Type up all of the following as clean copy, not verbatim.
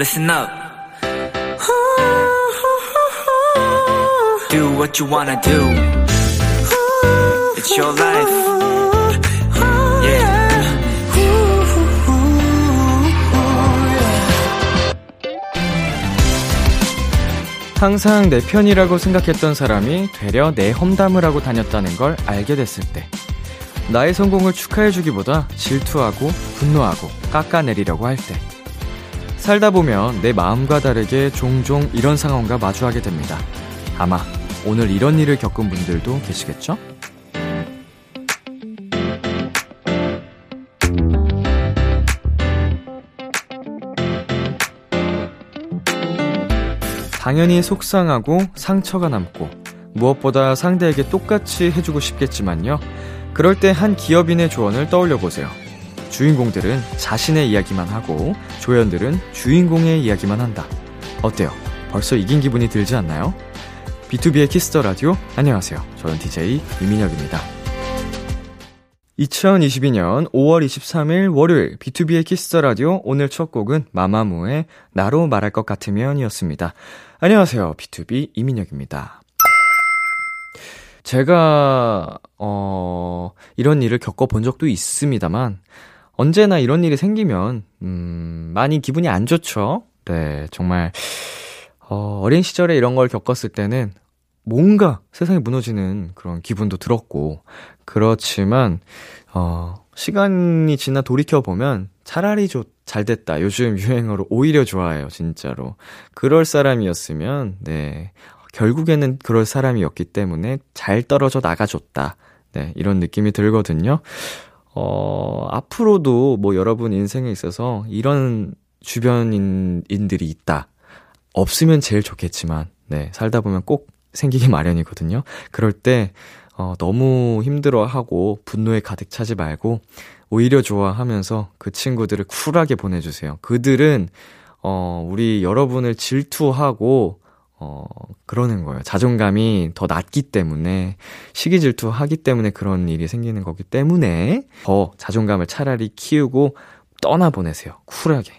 Listen up. Do what you wanna do. It's your life. Yeah. 항상 내 편이라고 생각했던 사람이 되려 내 험담을 하고 다녔다는 걸 알게 됐을 때 나의 성공을 축하해주기보다 질투하고 분노하고 깎아내리려고 할 때 살다 보면 내 마음과 다르게 종종 이런 상황과 마주하게 됩니다. 아마 오늘 이런 일을 겪은 분들도 계시겠죠? 당연히 속상하고 상처가 남고 무엇보다 상대에게 똑같이 해주고 싶겠지만요. 그럴 때 한 기업인의 조언을 떠올려 보세요. 주인공들은 자신의 이야기만 하고 조연들은 주인공의 이야기만 한다. 어때요? 벌써 이긴 기분이 들지 않나요? B2B의 키스 더 라디오, 안녕하세요. 저는 DJ 이민혁입니다. 2022년 5월 23일 월요일 B2B의 키스 더 라디오, 오늘 첫 곡은 마마무의 나로 말할 것 같으면 이었습니다. 안녕하세요. B2B 이민혁입니다. 제가 이런 일을 겪어본 적도 있습니다만 언제나 이런 일이 생기면 많이 기분이 안 좋죠. 네, 정말 어린 시절에 이런 걸 겪었을 때는 뭔가 세상이 무너지는 그런 기분도 들었고, 그렇지만 시간이 지나 돌이켜보면 차라리 잘 됐다, 요즘 유행어로 오히려 좋아해요. 진짜로 그럴 사람이었으면, 네, 결국에는 그럴 사람이었기 때문에 잘 떨어져 나가줬다, 네, 이런 느낌이 들거든요. 앞으로도 뭐 여러분 인생에 있어서 이런 주변인들이 있다, 없으면 제일 좋겠지만, 네, 살다 보면 꼭 생기기 마련이거든요. 그럴 때 너무 힘들어하고 분노에 가득 차지 말고 오히려 좋아하면서 그 친구들을 쿨하게 보내주세요. 그들은 우리 여러분을 질투하고 그러는 거예요. 자존감이 더 낮기 때문에, 시기 질투하기 때문에 그런 일이 생기는 거기 때문에 더 자존감을 차라리 키우고 떠나보내세요. 쿨하게.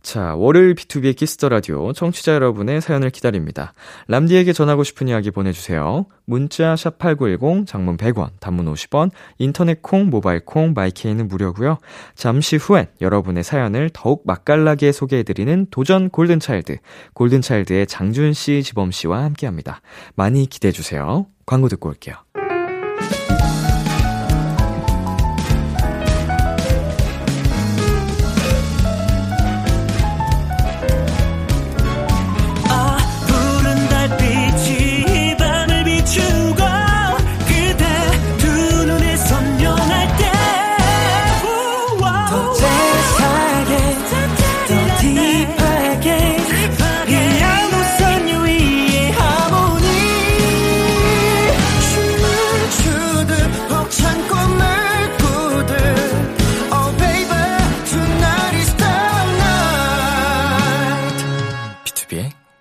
자, 월요일 B2B의 키스 더 라디오, 청취자 여러분의 사연을 기다립니다. 람디에게 전하고 싶은 이야기 보내주세요. 문자 샵 8910, 장문 100원, 단문 50원, 인터넷 콩, 모바일 콩, 마이케이는 무료고요. 잠시 후엔 여러분의 사연을 더욱 맛깔나게 소개해드리는 도전 골든차일드, 골든차일드의 장준씨, 지범씨와 함께합니다. 많이 기대해주세요. 광고 듣고 올게요.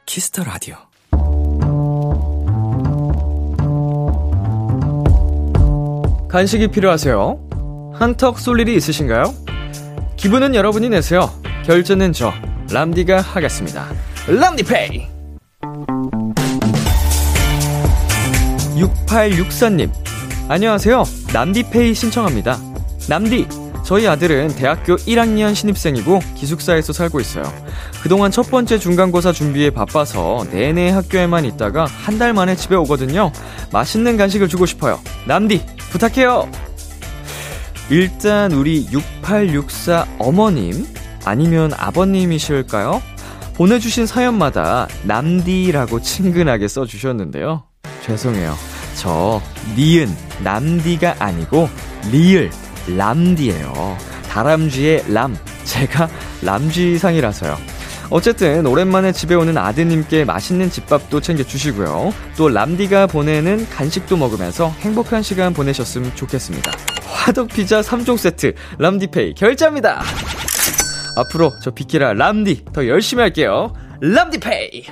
키스 더 라디오. 간식이 필요하세요? 한턱 쏠 일이 있으신가요? 기분은 여러분이 내세요. 결제는 저 람디가 하겠습니다. 람디페이. 6864님, 안녕하세요. 람디페이 신청합니다. 람디, 저희 아들은 대학교 1학년 신입생이고 기숙사에서 살고 있어요. 그동안 첫 번째 중간고사 준비에 바빠서 내내 학교에만 있다가 한 달 만에 집에 오거든요. 맛있는 간식을 주고 싶어요. 남디, 부탁해요. 일단 우리 6864 어머님 아니면 아버님이실까요? 보내주신 사연마다 남디라고 친근하게 써주셨는데요. 죄송해요. 저 니은 남디가 아니고 리을 람디예요. 다람쥐의 람, 제가 람쥐상이라서요. 어쨌든 오랜만에 집에 오는 아드님께 맛있는 집밥도 챙겨주시고요. 또 람디가 보내는 간식도 먹으면서 행복한 시간 보내셨으면 좋겠습니다. 화덕피자 3종 세트 람디페이 결제합니다. 앞으로 저 비키라 람디 더 열심히 할게요. 람디페이.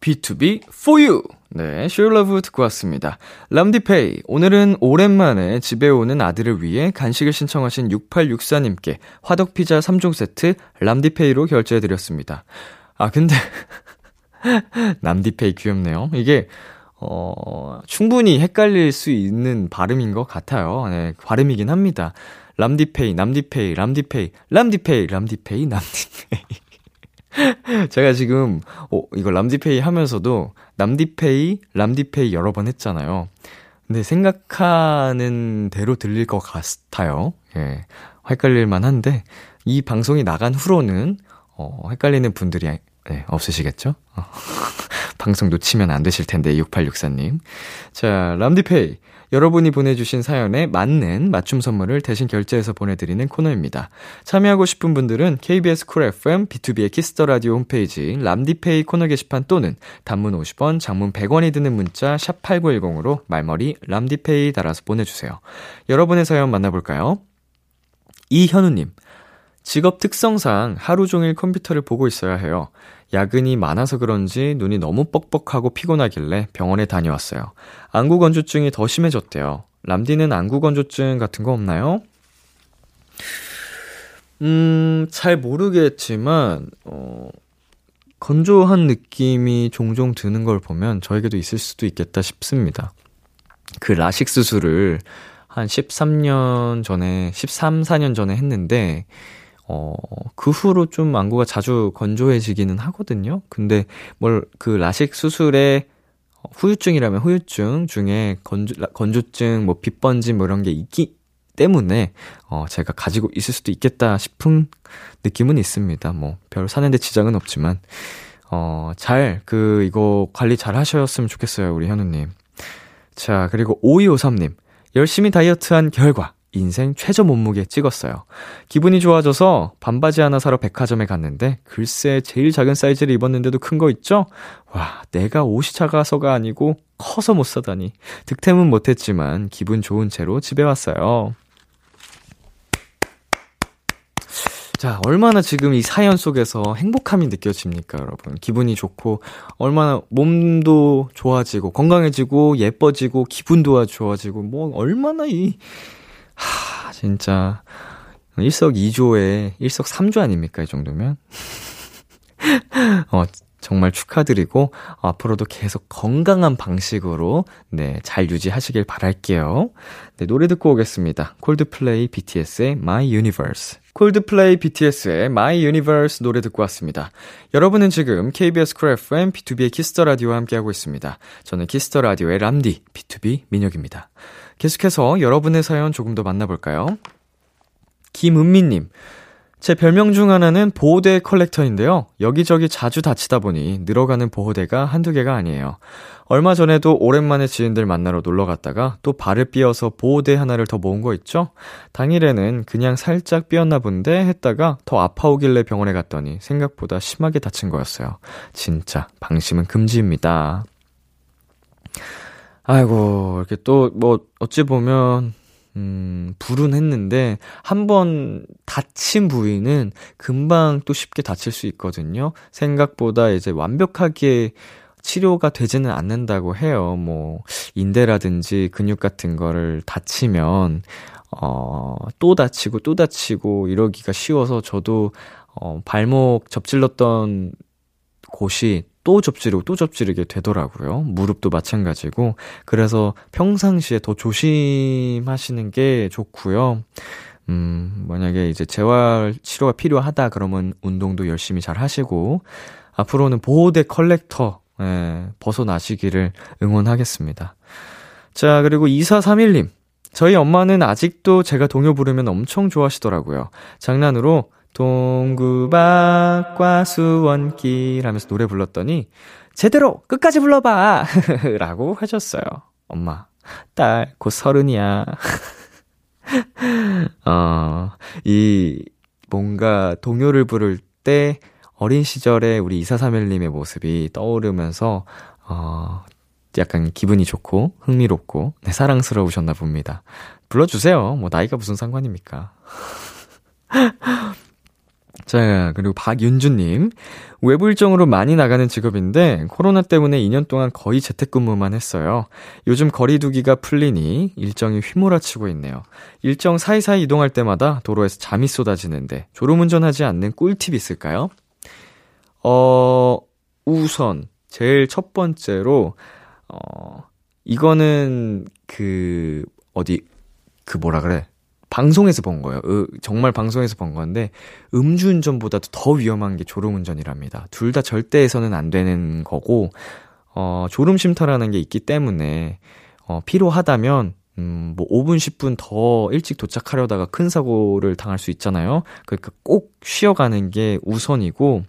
B2B for you. 네, Sure Love 듣고 왔습니다. 람디페이, 오늘은 오랜만에 집에 오는 아들을 위해 간식을 신청하신 6864님께 화덕피자 3종 세트 람디페이로 결제해드렸습니다. 아, 근데 남디페이 귀엽네요. 이게 충분히 헷갈릴 수 있는 발음인 것 같아요. 네, 발음이긴 합니다. 람디페이, 남디페이, 람디페이, 람디페이, 람디페이, 남디페이. 제가 지금 이거 람디페이 하면서도 남디페이, 람디페이 여러 번 했잖아요. 근데 생각하는 대로 들릴 것 같아요. 예, 헷갈릴만 한데 이 방송이 나간 후로는 헷갈리는 분들이 없으시겠죠? 방송 놓치면 안 되실 텐데 6864님. 자, 람디페이, 여러분이 보내주신 사연에 맞는 맞춤 선물을 대신 결제해서 보내드리는 코너입니다. 참여하고 싶은 분들은 KBS 쿨 FM, B2B의 키스 더 라디오 홈페이지 람디페이 코너 게시판 또는 단문 50원, 장문 100원이 드는 문자 샵 8910으로 말머리 람디페이 달아서 보내주세요. 여러분의 사연 만나볼까요? 이현우님, 직업 특성상 하루 종일 컴퓨터를 보고 있어야 해요. 야근이 많아서 그런지 눈이 너무 뻑뻑하고 피곤하길래 병원에 다녀왔어요. 안구건조증이 더 심해졌대요. 람디는 안구건조증 같은 거 없나요? 잘 모르겠지만 건조한 느낌이 종종 드는 걸 보면 저에게도 있을 수도 있겠다 싶습니다. 그 라식 수술을 한 13년 전에, 13, 14년 전에 했는데 그 후로 좀 안구가 자주 건조해지기는 하거든요. 근데 그 라식 수술에 후유증이라면 후유증 중에 건조증, 뭐 빗번지 뭐 이런 게 있기 때문에 제가 가지고 있을 수도 있겠다 싶은 느낌은 있습니다. 뭐 별 사는데 지장은 없지만 잘 이거 관리 잘 하셨으면 좋겠어요, 우리 현우님. 자, 그리고 5253님, 열심히 다이어트한 결과 인생 최저 몸무게 찍었어요. 기분이 좋아져서 반바지 하나 사러 백화점에 갔는데 글쎄 제일 작은 사이즈를 입었는데도 큰 거 있죠? 와, 내가 옷이 작아서가 아니고 커서 못 사다니. 득템은 못했지만 기분 좋은 채로 집에 왔어요. 자, 얼마나 지금 이 사연 속에서 행복함이 느껴집니까, 여러분? 기분이 좋고 얼마나 몸도 좋아지고 건강해지고 예뻐지고 기분도 좋아지고 뭐 얼마나 진짜 일석삼조 아닙니까, 이 정도면? 정말 축하드리고 앞으로도 계속 건강한 방식으로 잘 유지하시길 바랄게요. 네, 노래 듣고 오겠습니다. 콜드플레이 BTS의 My Universe. 콜드플레이 BTS의 My Universe 노래 듣고 왔습니다. 여러분은 지금 KBS 쿨 FM B2B의 키스 더 라디오와 함께하고 있습니다. 저는 키스 더 라디오의 람디 B2B 민혁입니다. 계속해서 여러분의 사연 조금 더 만나볼까요? 김은미님, 제 별명 중 하나는 보호대 컬렉터인데요. 여기저기 자주 다치다 보니 늘어가는 보호대가 한두 개가 아니에요. 얼마 전에도 오랜만에 지인들 만나러 놀러 갔다가 또 발을 삐어서 보호대 하나를 더 모은 거 있죠? 당일에는 그냥 살짝 삐었나 본데 했다가 더 아파오길래 병원에 갔더니 생각보다 심하게 다친 거였어요. 진짜 방심은 금지입니다. 아이고, 이렇게 또, 어찌 보면, 불은 했는데, 한번 다친 부위는 금방 또 쉽게 다칠 수 있거든요. 생각보다 이제 완벽하게 치료가 되지는 않는다고 해요. 인대라든지 근육 같은 거를 다치면, 또 다치고 또 다치고 이러기가 쉬워서 저도, 발목 접질렀던 곳이 또 접지르고 또 접지르게 되더라고요. 무릎도 마찬가지고. 그래서 평상시에 더 조심하시는 게 좋고요. 만약에 이제 재활 치료가 필요하다 그러면 운동도 열심히 잘 하시고 앞으로는 보호대 컬렉터 벗어나시기를 응원하겠습니다. 자, 그리고 2431님, 저희 엄마는 아직도 제가 동요 부르면 엄청 좋아하시더라고요. 장난으로 동구박과 수원길 하면서 노래 불렀더니 제대로 끝까지 불러봐 라고 하셨어요. 엄마, 딸 곧 30이야. 이 뭔가 동요를 부를 때 어린 시절에 우리 2431님의 모습이 떠오르면서 약간 기분이 좋고 흥미롭고 사랑스러우셨나 봅니다. 불러주세요. 나이가 무슨 상관입니까? 자, 그리고 박윤주님. 외부 일정으로 많이 나가는 직업인데 코로나 때문에 2년 동안 거의 재택근무만 했어요. 요즘 거리 두기가 풀리니 일정이 휘몰아치고 있네요. 일정 사이사이 이동할 때마다 도로에서 잠이 쏟아지는데 졸음운전하지 않는 꿀팁 있을까요? 우선 제일 첫 번째로 이거는 방송에서 본 거예요. 정말 방송에서 본 건데 음주운전보다도 더 위험한 게 졸음운전이랍니다. 둘 다 절대에서는 안 되는 거고 졸음쉼터라는 게 있기 때문에 필요하다면 5분 10분 더 일찍 도착하려다가 큰 사고를 당할 수 있잖아요. 그러니까 꼭 쉬어가는 게 우선이고,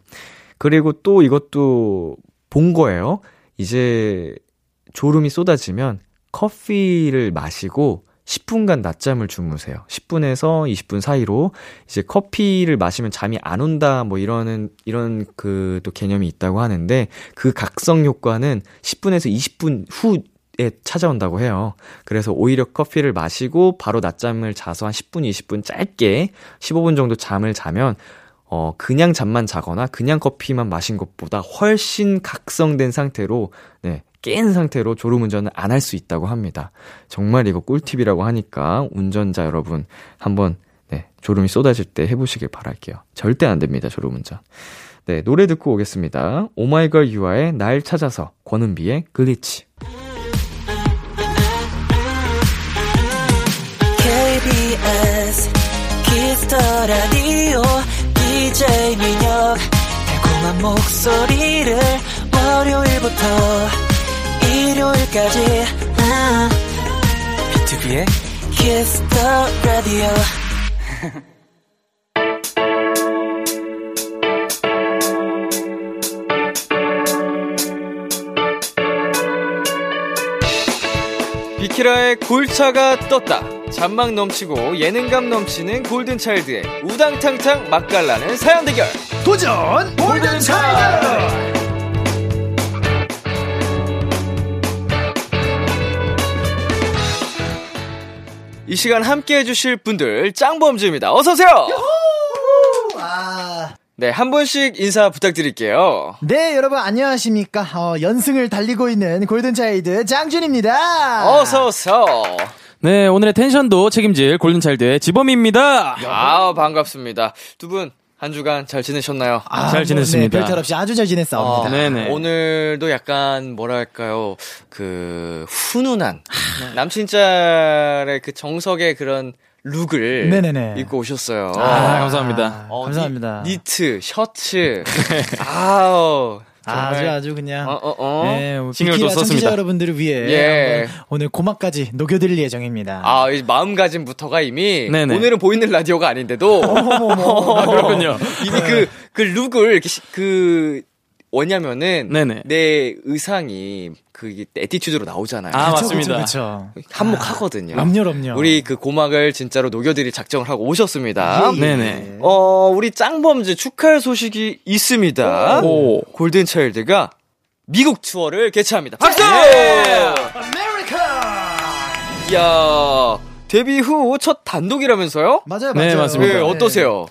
그리고 또 이것도 본 거예요. 이제 졸음이 쏟아지면 커피를 마시고 10분간 낮잠을 주무세요. 10분에서 20분 사이로. 이제 커피를 마시면 잠이 안 온다, 이런 또 개념이 있다고 하는데, 그 각성 효과는 10분에서 20분 후에 찾아온다고 해요. 그래서 오히려 커피를 마시고 바로 낮잠을 자서 한 10분, 20분 짧게 15분 정도 잠을 자면, 그냥 잠만 자거나 그냥 커피만 마신 것보다 훨씬 각성된 상태로, 깬 상태로 졸음운전을 안 할 수 있다고 합니다. 정말 이거 꿀팁이라고 하니까 운전자 여러분 한번 졸음이 쏟아질 때 해보시길 바랄게요. 절대 안 됩니다, 졸음운전. 노래 듣고 오겠습니다. 오마이걸 유아의 날 찾아서, 권은비의 글리치. KBS Kiss the Radio DJ 민혁, 달콤한 목소리를 월요일부터 일요일까지 B2B의 Kiss the Radio. 비키라의 골차가 떴다. 잔망 넘치고 예능감 넘치는 골든차일드의 우당탕탕 맛깔나는 사연 대결, 도전 골든차일드. 이 시간 함께 해주실 분들 짱범주입니다. 어서오세요. 한 분씩 인사 부탁드릴게요. 네, 여러분 안녕하십니까. 연승을 달리고 있는 골든차일드 장준입니다. 어서오세요. 네, 오늘의 텐션도 책임질 골든차일드의 지범입니다. 반갑습니다. 두 분 한 주간 잘 지내셨나요? 잘 지냈습니다. 별탈 없이 아주 잘 지냈습니다. 오늘도 약간 뭐랄까요, 훈훈한 남친짤의 정석의 그런 룩을 입고 오셨어요. 감사합니다. 감사합니다. 니트, 셔츠. 아주 그냥 신경도 썼습니다. 청취자 여러분들을 위해 오늘 고막까지 녹여드릴 예정입니다. 이 마음가짐부터가 이미 오늘은 보이는 라디오가 아닌데도 그렇군요. 이미 그 룩을 이렇게 뭐냐면은 내 의상이 에티튜드로 나오잖아요. 맞습니다. 그쵸. 한몫하거든요. 럼요. 우리 고막을 진짜로 녹여드릴 작정을 하고 오셨습니다. 네네. 우리 짱범즈 축하할 소식이 있습니다. 골든차일드가 미국 투어를 개최합니다. 박수! 아메리카! 이야, 데뷔 후 첫 단독이라면서요? 맞아요. 네, 맞습니다. 어떠세요?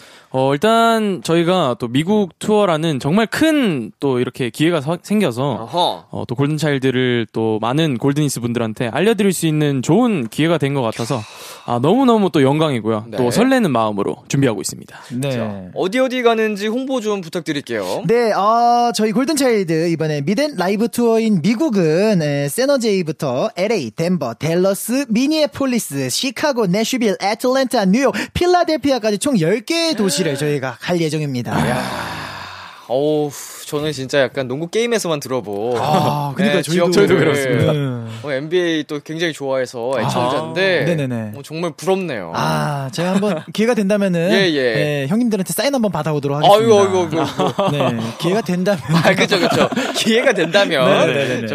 일단 저희가 또 미국 투어라는 정말 큰 또 이렇게 기회가 생겨서 또 골든차일드를 또 많은 골든이스 분들한테 알려드릴 수 있는 좋은 기회가 된 것 같아서 너무너무 또 영광이고요. 또 설레는 마음으로 준비하고 있습니다. 어디 가는지 홍보 좀 부탁드릴게요. 저희 골든차일드 이번에 미덴 라이브 투어인 미국은 세너제이부터 LA, 덴버, 댈러스, 미니애폴리스, 시카고, 내슈빌, 애틀랜타, 뉴욕, 필라델피아까지 총 10개의 도시 를 저희가 갈 예정입니다. 저는 진짜 약간 농구 게임에서만 들어본. 그러니까 저희도 그렇습니다. NBA 또 굉장히 좋아해서 애청자인데 정말 부럽네요. 제가 한번 기회가 된다면은 형님들한테 사인 한번 받아오도록 하겠습니다. 기회가 된다면. 기회가 된다면.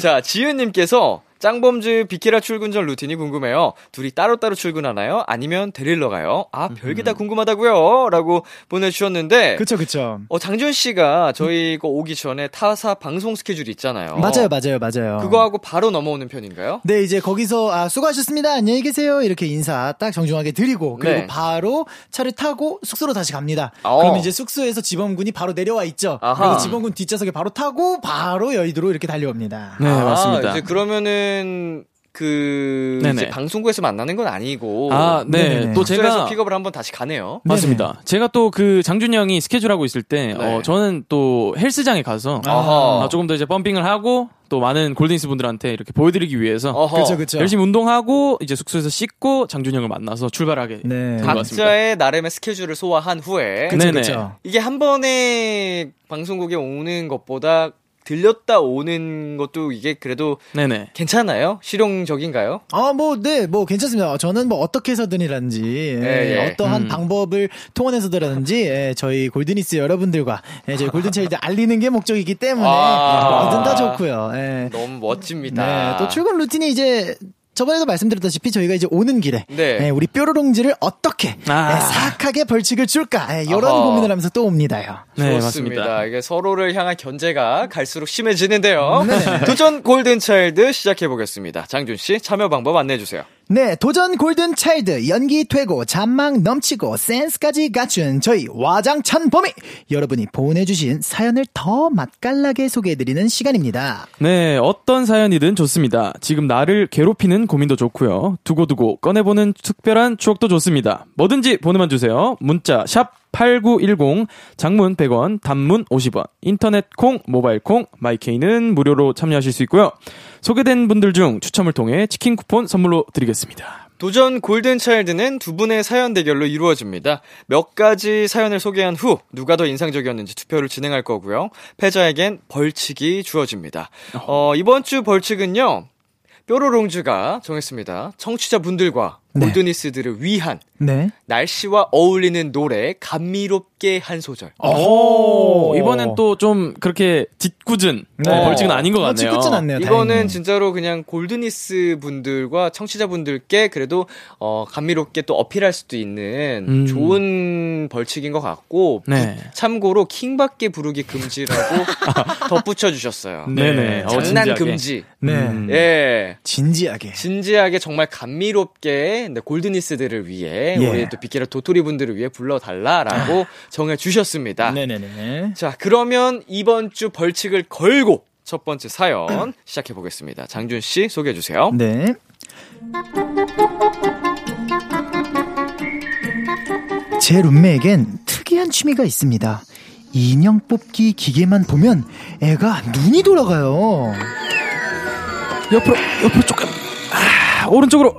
자, 지은님께서 짱범즈 비키라 출근 전 루틴이 궁금해요. 둘이 따로따로 출근하나요? 아니면 데리러 가요? 아, 별게 다 궁금하다고요? 라고 보내주셨는데. 그쵸, 그쵸. 장준 씨가 저희 이거 오기 전에 타사 방송 스케줄이 있잖아요. 맞아요, 맞아요, 맞아요. 그거하고 바로 넘어오는 편인가요? 네, 이제 거기서, 아, 수고하셨습니다. 안녕히 계세요. 이렇게 인사 딱 정중하게 드리고, 그리고 네. 바로 차를 타고 숙소로 다시 갑니다. 그럼 이제 숙소에서 지범군이 바로 내려와 있죠. 아하. 그래서 지범군 뒷좌석에 바로 타고, 바로 여의도로 이렇게 달려옵니다. 네, 아, 맞습니다. 이제 그러면은, 이제 방송국에서 만나는 건 아니고. 아, 네. 또 제가. 픽업을 한번 다시 가네요. 맞습니다. 네네. 제가 또 그 장준이 형이 스케줄하고 있을 때, 네. 저는 또 헬스장에 가서. 조금 더 이제 펌핑을 하고, 또 많은 골든스 분들한테 이렇게 보여드리기 위해서 그쵸, 그쵸. 열심히 운동하고 이제 숙소에서 씻고 장준이 형을 만나서 출발하게 네. 된 것 같습니다. 각자의 나름의 스케줄을 소화한 후에 그쵸, 그쵸. 이게 한 번에 방송국에 오는 것보다 들렸다 오는 것도 이게 그래도 네네. 괜찮아요? 실용적인가요? 뭐 괜찮습니다. 저는 뭐 어떻게 해서든이라든지 어떠한 방법을 통원해서든이라든지 저희 골든이스 여러분들과 저희 골든차일드 알리는 게 목적이기 때문에 뭐든 다 좋고요. 너무 멋집니다. 네, 또 출근 루틴이 이제 저번에도 말씀드렸다시피 저희가 이제 오는 길에 우리 뾰로롱지를 어떻게 사악하게 벌칙을 줄까 이런 고민을 하면서 또 옵니다요. 네, 좋습니다. 이게 서로를 향한 견제가 갈수록 심해지는데요. 도전 골든차일드 시작해보겠습니다. 장준씨 참여 방법 안내해주세요. 네, 도전 골든차일드 연기 되고 잔망 넘치고 센스까지 갖춘 저희 와장찬 범이 여러분이 보내주신 사연을 더 맛깔나게 소개해드리는 시간입니다. 네, 어떤 사연이든 좋습니다. 지금 나를 괴롭히는 고민도 좋고요. 두고두고 꺼내보는 특별한 추억도 좋습니다. 뭐든지 보내만 주세요. 문자 샵 8910 장문 100원 단문 50원 인터넷 콩 모바일 콩 마이케이는 무료로 참여하실 수 있고요. 소개된 분들 중 추첨을 통해 치킨 쿠폰 선물로 드리겠습니다. 도전 골든차일드는 두 분의 사연 대결로 이루어집니다. 몇 가지 사연을 소개한 후 누가 더 인상적이었는지 투표를 진행할 거고요. 패자에겐 벌칙이 주어집니다. 이번 주 벌칙은요. 뾰로롱즈가 정했습니다. 청취자분들과 골드니스들을 위한 날씨와 어울리는 노래 감미롭게 한 소절. 오, 이번엔 또 좀 그렇게 짓궂은 벌칙은 아닌 것 같네요. 짓궂진 않네요. 이거는 다행히. 진짜로 그냥 골드니스 분들과 청취자분들께 그래도 감미롭게 또 어필할 수도 있는 좋은 벌칙인 것 같고 참고로 킹밖에 부르기 금지라고 덧붙여주셨어요. 네네. 장난 진지하게. 금지. 네. 진지하게. 진지하게 정말 감미롭게 골드니스들을 위해 우리 또 빅키라 도토리 분들을 위해 불러달라라고 정해주셨습니다. 네네네. 자, 그러면 이번 주 벌칙을 걸고 첫 번째 사연 시작해보겠습니다. 장준 씨 소개해주세요. 네. 제 룸메에겐 특이한 취미가 있습니다. 인형 뽑기 기계만 보면 애가 눈이 돌아가요. 옆으로 조금 오른쪽으로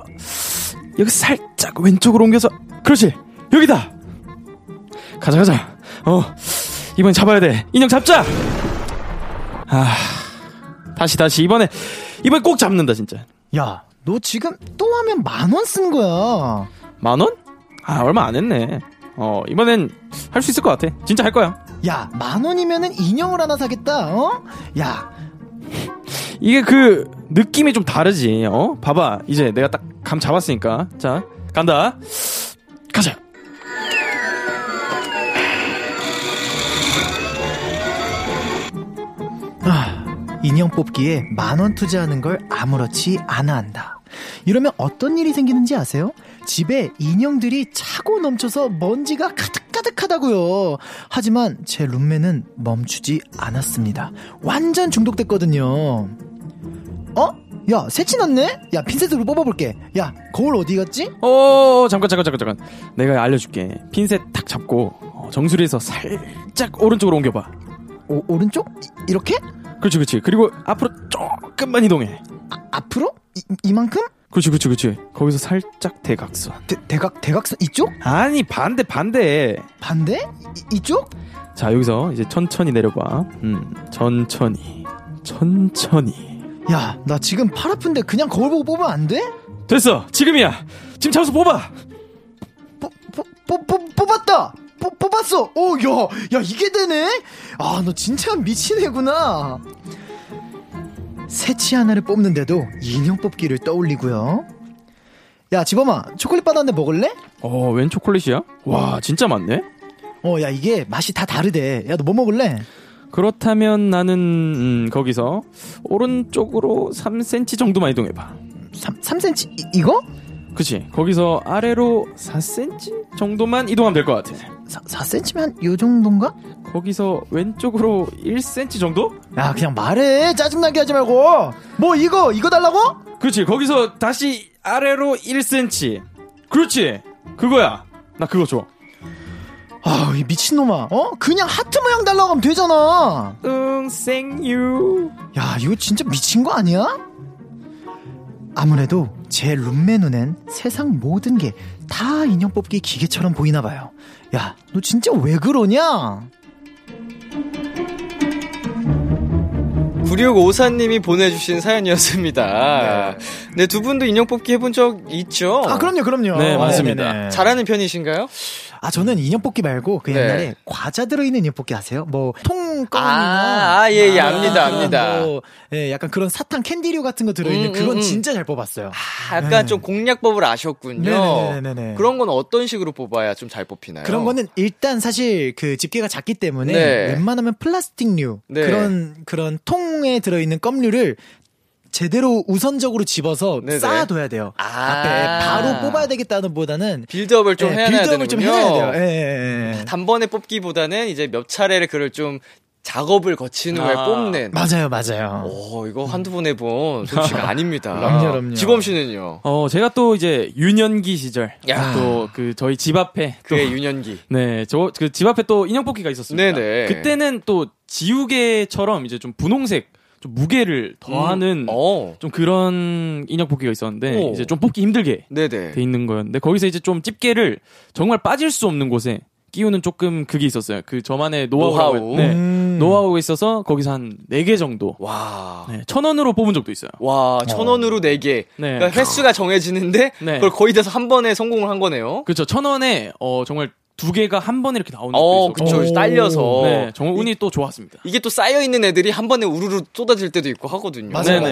여기 살짝 왼쪽으로 옮겨서 그렇지 여기다 가자 이번엔 잡아야 돼 인형 잡자 다시 이번에 꼭 잡는다 진짜 야 너 지금 또 하면 10,000원 쓴 거야 10,000원? 얼마 안 했네 이번엔 할 수 있을 것 같아 진짜 할 거야 야 10,000원이면은 인형을 하나 사겠다 야 이게 그 느낌이 좀 다르지 봐봐 이제 내가 딱 감 잡았으니까 자 간다 가자 인형 뽑기에 10,000원 투자하는 걸 아무렇지 않아 한다 이러면 어떤 일이 생기는지 아세요? 집에 인형들이 차고 넘쳐서 먼지가 가득하다고요. 하지만 제 룸메는 멈추지 않았습니다. 완전 중독됐거든요. 야, 새치 났네? 야, 핀셋으로 뽑아볼게. 야, 거울 어디 갔지? 잠깐. 내가 알려줄게. 핀셋 탁 잡고, 정수리에서 살짝 오른쪽으로 옮겨봐. 오른쪽? 이렇게? 그렇지. 그리고 앞으로 조금만 이동해. 앞으로? 이만큼? 그렇지. 거기서 살짝 대각선. 대각선? 이쪽? 아니, 반대? 이쪽? 자, 여기서 이제 천천히 내려봐. 천천히. 야, 나 지금 팔 아픈데 그냥 거울 보고 뽑으면 안 돼? 됐어, 지금이야. 지금 잡아서 뽑아. 뽑았다. 뽑았어. 야, 이게 되네. 너 진짜 미친 애구나. 새치 하나를 뽑는데도 인형 뽑기를 떠올리고요. 야, 지범아, 초콜릿 받았는데 먹을래? 웬 초콜릿이야? 와, 진짜 많네? 야, 이게 맛이 다 다르대. 야, 너 뭐 먹을래? 그렇다면 나는 거기서 오른쪽으로 3cm 정도만 이동해봐. 3cm? 이거? 그치. 거기서 아래로 4cm 정도만 이동하면 될 것 같아. 4cm면 요 정도인가? 거기서 왼쪽으로 1cm 정도? 야, 그냥 말해. 짜증나게 하지 말고. 뭐 이거 달라고? 그렇지. 거기서 다시 아래로 1cm. 그렇지. 그거야. 나 그거 줘. 아, 이 미친놈아. 그냥 하트 모양 달라고 하면 되잖아. 응, 생유. 야, 이거 진짜 미친 거 아니야? 아무래도 제 룸메 눈엔 세상 모든 게 다 인형 뽑기 기계처럼 보이나 봐요. 야, 너 진짜 왜 그러냐? 9654님이 보내주신 사연이었습니다. 네, 두 분도 인형 뽑기 해본 적 있죠? 아, 그럼요. 네, 맞습니다. 네네네. 잘하는 편이신가요? 아, 저는 인형 뽑기 말고 그 옛날에 과자 들어있는 인형 뽑기 아세요? 뭐 통껌이나 예, 압니다. 뭐, 예, 약간 그런 사탕 캔디류 같은 거 들어있는 그건 진짜 잘 뽑았어요. 아, 약간 좀 공략법을 아셨군요. 네네네네. 그런 건 어떤 식으로 뽑아야 좀 잘 뽑히나요? 그런 거는 일단 사실 그 집게가 작기 때문에 웬만하면 플라스틱류 그런 통에 들어있는 껌류를 제대로 우선적으로 집어서 쌓아둬야 돼요. 앞에 바로 뽑아야 되겠다는 보다는 빌드업을 좀 해야 되는군요. 단번에 뽑기보다는 이제 몇 차례를 그걸 좀 작업을 거친 후에 뽑는. 맞아요. 오, 이거 한두 번 해본 솜씨가 아닙니다. 그럼요. 지범 씨는요? 제가 또 이제 유년기 시절. 또 그 저희 집 앞에. 그의 유년기. 네, 저 그 집 앞에 또 인형 뽑기가 있었습니다. 네네. 그때는 또 지우개처럼 이제 좀 분홍색. 좀 무게를 더하는 좀 그런 인형 뽑기가 있었는데 이제 좀 뽑기 힘들게 돼 있는 거였는데 거기서 이제 좀 집게를 정말 빠질 수 없는 곳에 끼우는 조금 그게 있었어요. 그 저만의 노하우. 노하우가 있어서 거기서 한 4개 정도. 와. 1,000원으로 뽑은 적도 있어요. 와, 1,000원으로 4개. 네. 그러니까 횟수가 정해지는데 그걸 거의 돼서 한 번에 성공을 한 거네요. 그렇죠. 1,000원에 정말 2개가 한 번에 이렇게 나오는 것도 있었죠. 그쵸. 딸려서. 네, 정말 운이 또 좋았습니다. 이게 또 쌓여있는 애들이 한 번에 우르르 쏟아질 때도 있고 하거든요. 맞아요.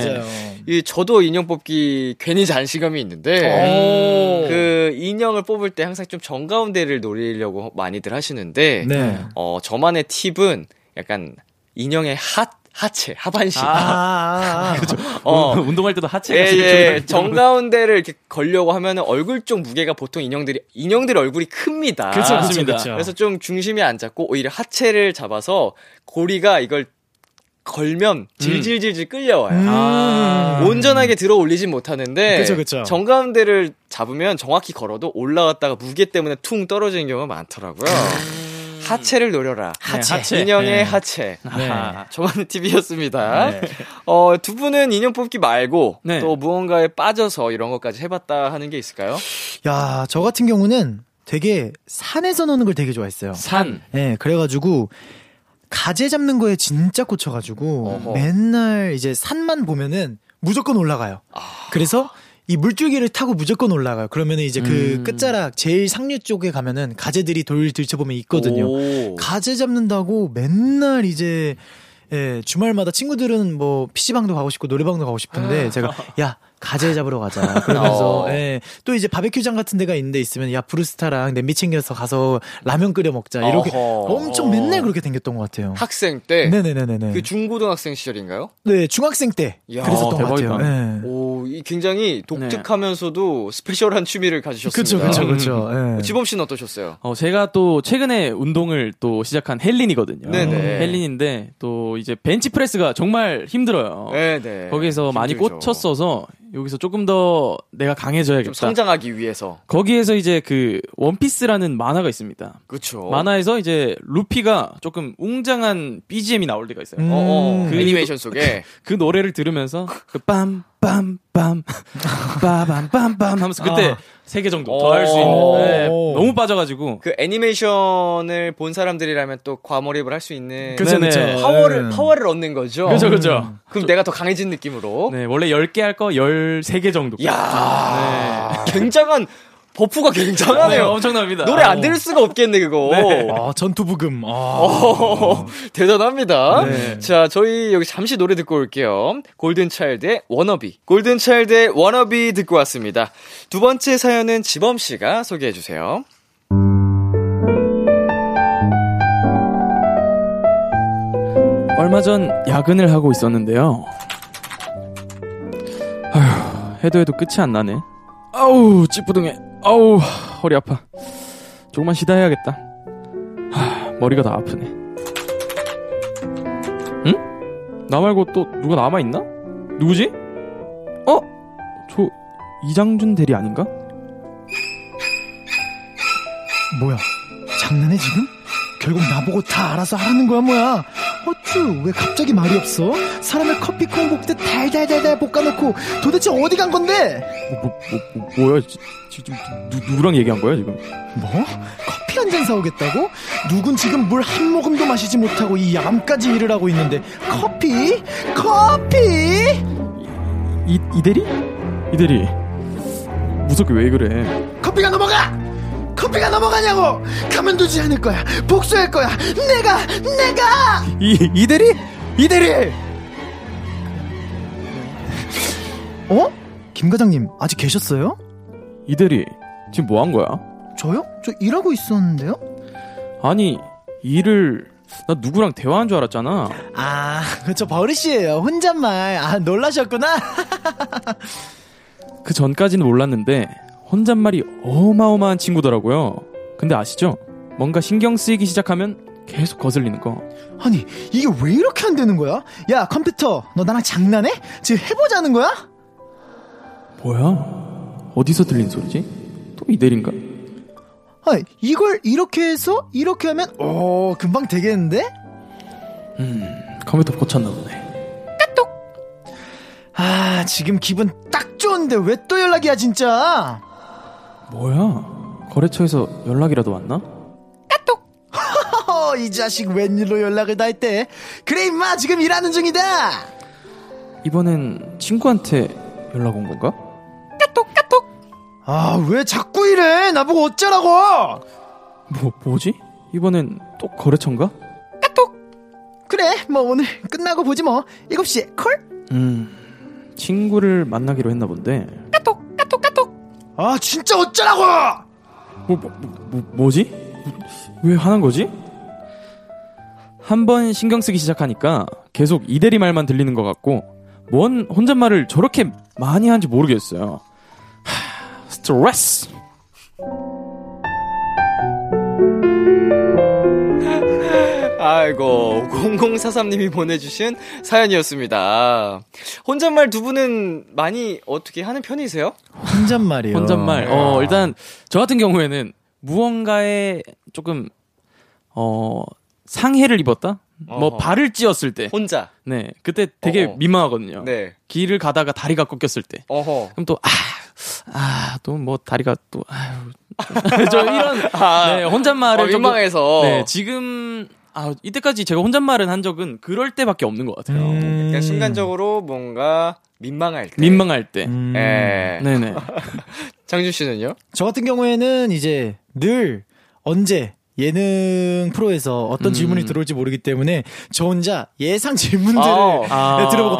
이 저도 인형 뽑기 괜히 잔시감이 있는데 그 인형을 뽑을 때 항상 좀 정가운데를 노리려고 많이들 하시는데 저만의 팁은 약간 인형의 하체, 하반신. 그렇죠. 운동할 때도 하체. 정가운데를 이렇게 걸려고 하면 얼굴 쪽 무게가 보통 인형들 얼굴이 큽니다. 그렇습니다. 그래서 좀 중심이 안 잡고 오히려 하체를 잡아서 고리가 이걸 걸면 질질질질 끌려와요. 온전하게 들어 올리진 못하는데 그쵸. 정가운데를 잡으면 정확히 걸어도 올라갔다가 무게 때문에 퉁 떨어지는 경우가 많더라고요. 하체를 노려라. 하체. 인형의 하체. 저만의 팁이었습니다. 두 분은 인형 뽑기 말고 또 무언가에 빠져서 이런 것까지 해봤다 하는 게 있을까요? 야, 저 같은 경우는 되게 산에서 노는 걸 되게 좋아했어요. 산. 그래가지고 가재 잡는 거에 진짜 꽂혀가지고 맨날 이제 산만 보면은 무조건 올라가요. 그래서 이 물줄기를 타고 무조건 올라가요. 그러면 이제 그 끝자락 제일 상류 쪽에 가면은 가재들이 돌 들쳐보면 있거든요. 가재 잡는다고 맨날 이제 주말마다 친구들은 뭐 PC방도 가고 싶고 노래방도 가고 싶은데 제가 야 가재 잡으러 가자 그러면서 또 이제 바베큐장 같은 데가 있는데 있으면 야 브루스타랑 냄비 챙겨서 가서 라면 끓여 먹자 이렇게 엄청 맨날 그렇게 댕겼던 것 같아요. 학생 때? 네네네네. 그 중고등학생 시절인가요? 네, 중학생 때. 이야, 그랬었던 것 같아요. 굉장히 독특하면서도 스페셜한 취미를 가지셨습니다. 그렇죠. 지범 씨는 어떠셨어요? 제가 또 최근에 운동을 또 시작한 헬린이거든요. 헬린인데 또 이제 벤치프레스가 정말 힘들어요. 네네. 거기에서 많이 꽂혔어서 여기서 조금 더 내가 강해져야겠다. 좀 성장하기 위해서. 거기에서 이제 그 원피스라는 만화가 있습니다. 그렇죠. 만화에서 이제 루피가 조금 웅장한 BGM이 나올 때가 있어요. 그 애니메이션 속에 그 노래를 들으면서 그 빰빰빰 빠밤빰빰 하면서 그때 3개 정도 더 할 수 있는. 너무 빠져가지고 그 애니메이션을 본 사람들이라면 또 과몰입을 할 수 있는. 그렇죠. 파워를 얻는 거죠. 그렇죠. 그럼 내가 더 강해진 느낌으로. 네, 원래 10개 할 거 13개 정도. 이야, 굉장한 버프가 굉장하네요. 네, 엄청납니다. 노래 안 들을 수가 없겠네 그거. 네. 아, 전투부금. 아. 대단합니다. 네. 자, 저희 여기 잠시 노래 듣고 올게요. 골든차일드의 워너비. 골든차일드의 워너비 듣고 왔습니다. 두 번째 사연은 지범씨가 소개해주세요. 얼마 전 야근을 하고 있었는데요. 아휴, 해도 해도 끝이 안 나네. 아우, 찌뿌둥해. 아우, 허리 아파. 조금만 쉬다 해야겠다. 하, 머리가 다 아프네. 응? 나 말고 또 누가 남아있나? 누구지? 어? 저 이장준 대리 아닌가? 뭐야, 장난해 지금? 결국 나보고 다 알아서 하라는 거야 뭐야? 어쭈, 왜 갑자기 말이 없어? 사람을 커피콩 볶듯 달달달달 볶아놓고 도대체 어디 간 건데? 뭐야? 지금 누구랑 얘기한 거야 지금? 뭐? 커피 한 잔 사오겠다고? 누군 지금 물 한 모금도 마시지 못하고 이 야밤까지 일을 하고 있는데 커피? 커피? 이대리? 이대리 무섭게 왜 그래? 커피가 넘어가! 커피가 넘어가냐고! 가만두지 않을 거야. 복수할 거야. 내가! 이대리? 이대리! 어? 김 과장님 아직 계셨어요? 이대리 지금 뭐 한 거야? 저요? 저 일하고 있었는데요? 아니 나 누구랑 대화한 줄 알았잖아. 아, 저 버릇이에요. 혼잣말. 아, 놀라셨구나. 그 전까지는 몰랐는데 혼잣말이 어마어마한 친구더라고요. 근데 아시죠? 뭔가 신경 쓰이기 시작하면 계속 거슬리는 거. 아니, 이게 왜 이렇게 안 되는 거야? 야, 컴퓨터, 너 나랑 장난해? 지금 해보자는 거야? 뭐야? 어디서 들린 소리지? 또 이대리인가? 아니, 이걸 이렇게 해서 이렇게 하면 금방 되겠는데? 컴퓨터 고쳤나 보네. 까똑! 아, 지금 기분 딱 좋은데 왜 또 연락이야, 진짜? 뭐야? 거래처에서 연락이라도 왔나? 까똑! 이 자식 웬일로 연락을 다 했대? 그래 임마, 지금 일하는 중이다! 이번엔 친구한테 연락 온 건가? 까똑 까똑! 아, 왜 자꾸 이래? 나보고 어쩌라고! 뭐지? 이번엔 또 거래처인가? 까똑! 그래, 뭐 오늘 끝나고 보지 뭐. 7시에 콜? 친구를 만나기로 했나 본데. 까똑 까똑 까똑! 아, 진짜 어쩌라고! 뭐지? 왜 화난 거지? 한 번 신경 쓰기 시작하니까 계속 이대리 말만 들리는 것 같고 뭔 혼잣말을 저렇게 많이 하는지 모르겠어요. 하, 스트레스! 아이고, 0043님이 보내주신 사연이었습니다. 혼잣말 두 분은 많이 어떻게 하는 편이세요? 혼잣말이요. 혼잣말. 일단 저 같은 경우에는 무언가에 조금 상해를 입었다? 뭐 발을 찧었을 때. 혼자. 네, 그때 되게 민망하거든요. 네. 길을 가다가 다리가 꺾였을 때. 그럼 또 또 뭐 다리가 또 저 이런 네, 혼잣말을 민망해서. 네, 지금. 아, 이때까지 제가 혼잣말은 한 적은 그럴 때밖에 없는 것 같아요. 그러니까 순간적으로 뭔가 민망할 때. 네네. 장준 씨는요? 저 같은 경우에는 이제 늘 언제 예능 프로에서 어떤 질문이 들어올지 모르기 때문에 저 혼자 예상 질문들을 들어보고,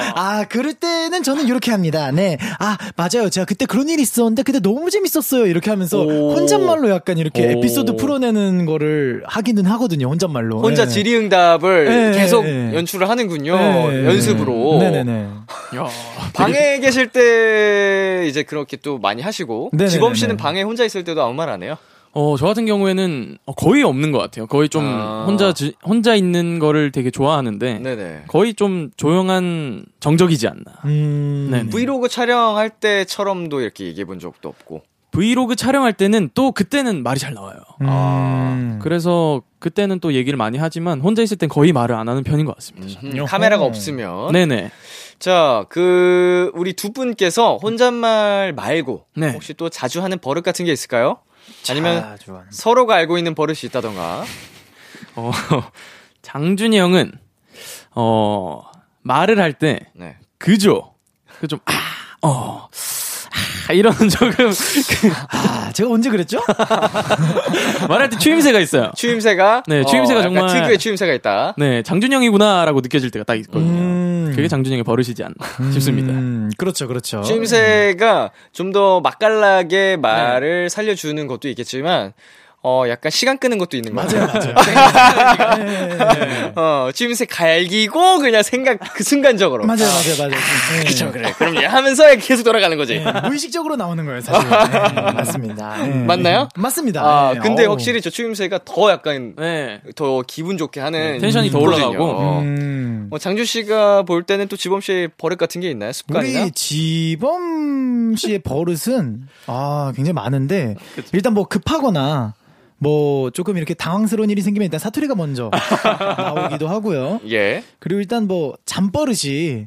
그럴 때는 저는 이렇게 합니다. 네. 아, 맞아요. 제가 그때 그런 일이 있었는데 그때 너무 재밌었어요. 이렇게 하면서 혼잣말로 약간 이렇게 에피소드 풀어내는 거를 하기는 하거든요. 혼잣말로. 혼자 질의응답을 계속 연출을 하는군요. 연습으로. 네네네. 야, 방에 계실 때 이제 그렇게 또 많이 하시고. 네네네. 지범 씨는 방에 혼자 있을 때도 아무 말 안 해요? 저 같은 경우에는 거의 없는 것 같아요. 거의 좀 혼자 있는 거를 되게 좋아하는데 네네. 거의 좀 조용한 정적이지 않나. 브이로그 촬영할 때처럼도 이렇게 얘기해 본 적도 없고. 브이로그 촬영할 때는 또 그때는 말이 잘 나와요. 그래서 그때는 또 얘기를 많이 하지만 혼자 있을 땐 거의 말을 안 하는 편인 것 같습니다. 카메라가 없으면. 네네. 자, 우리 두 분께서 혼잣말 말고 네. 혹시 또 자주 하는 버릇 같은 게 있을까요? 아니면 서로가 알고 있는 버릇이 있다던가. 장준이 형은 말을 할 때 네. 그죠? 그 좀 이런 조금 아 제가 언제 그랬죠? 말할 때 추임새가 있어요. 추임새가 네 추임새가 정말 특유의 추임새가 있다. 네 장준영이구나라고 느껴질 때가 딱 있거든요. 그게 장준영의 버릇이지 않나 싶습니다. 그렇죠, 그렇죠. 추임새가 좀 더 맛깔나게 말을 살려주는 것도 있겠지만. 약간 시간 끄는 것도 있는 거 같아요. 맞아요. 네. 추임새 갈기고 그냥 생각 그 순간적으로. 맞아요. 아, 그렇죠, 그래. 그럼 얘 하면서 계속 돌아가는 거지. 네, 무의식적으로 나오는 거예요, 사실. 네, 맞습니다. 네. 맞나요? 맞습니다. 아, 네. 근데 확실히 저 추임새가 더 약간 네. 더 기분 좋게 하는 텐션이 더 올라가고. 장준 씨가 볼 때는 또 지범 씨의 버릇 같은 게 있나요? 습관이나? 우리 지범 씨의 버릇은 굉장히 많은데 그쵸. 일단 뭐 급하거나. 뭐 조금 이렇게 당황스러운 일이 생기면 일단 사투리가 먼저 나오기도 하고요. 예. 그리고 일단 뭐 잠버릇이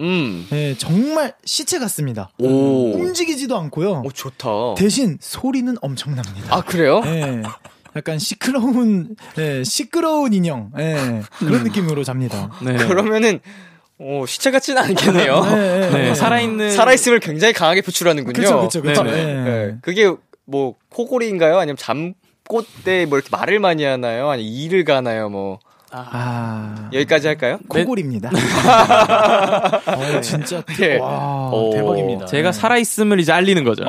예, 정말 시체 같습니다. 오. 움직이지도 않고요. 오 좋다. 대신 소리는 엄청납니다. 아 그래요? 예. 약간 시끄러운 예, 시끄러운 인형 예, 그런 느낌으로 잡니다. 네. 그러면은. 오, 시체 같지는 않겠네요. 네. 살아있음을 굉장히 강하게 표출하는군요. 그렇죠. 네. 그게 뭐 코골이인가요? 아니면 잠 꽃대 뭐 이렇게 말을 많이 하나요? 아니 일을 가나요? 뭐 여기까지 할까요? 코골입니다. 진짜 네. 와, 대박입니다. 제가 살아있음을 이제 알리는 거죠.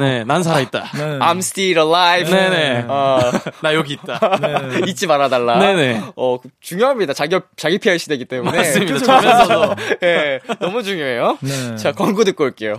네, 난 살아있다. 네. I'm still alive. 네네. 나 여기 있다. 네. 잊지 말아달라. 네네. 중요합니다. 자기 PR 시대이기 때문에. 맞습니다. 자면서도 네, 너무 중요해요. 네. 자 광고 듣고 올게요.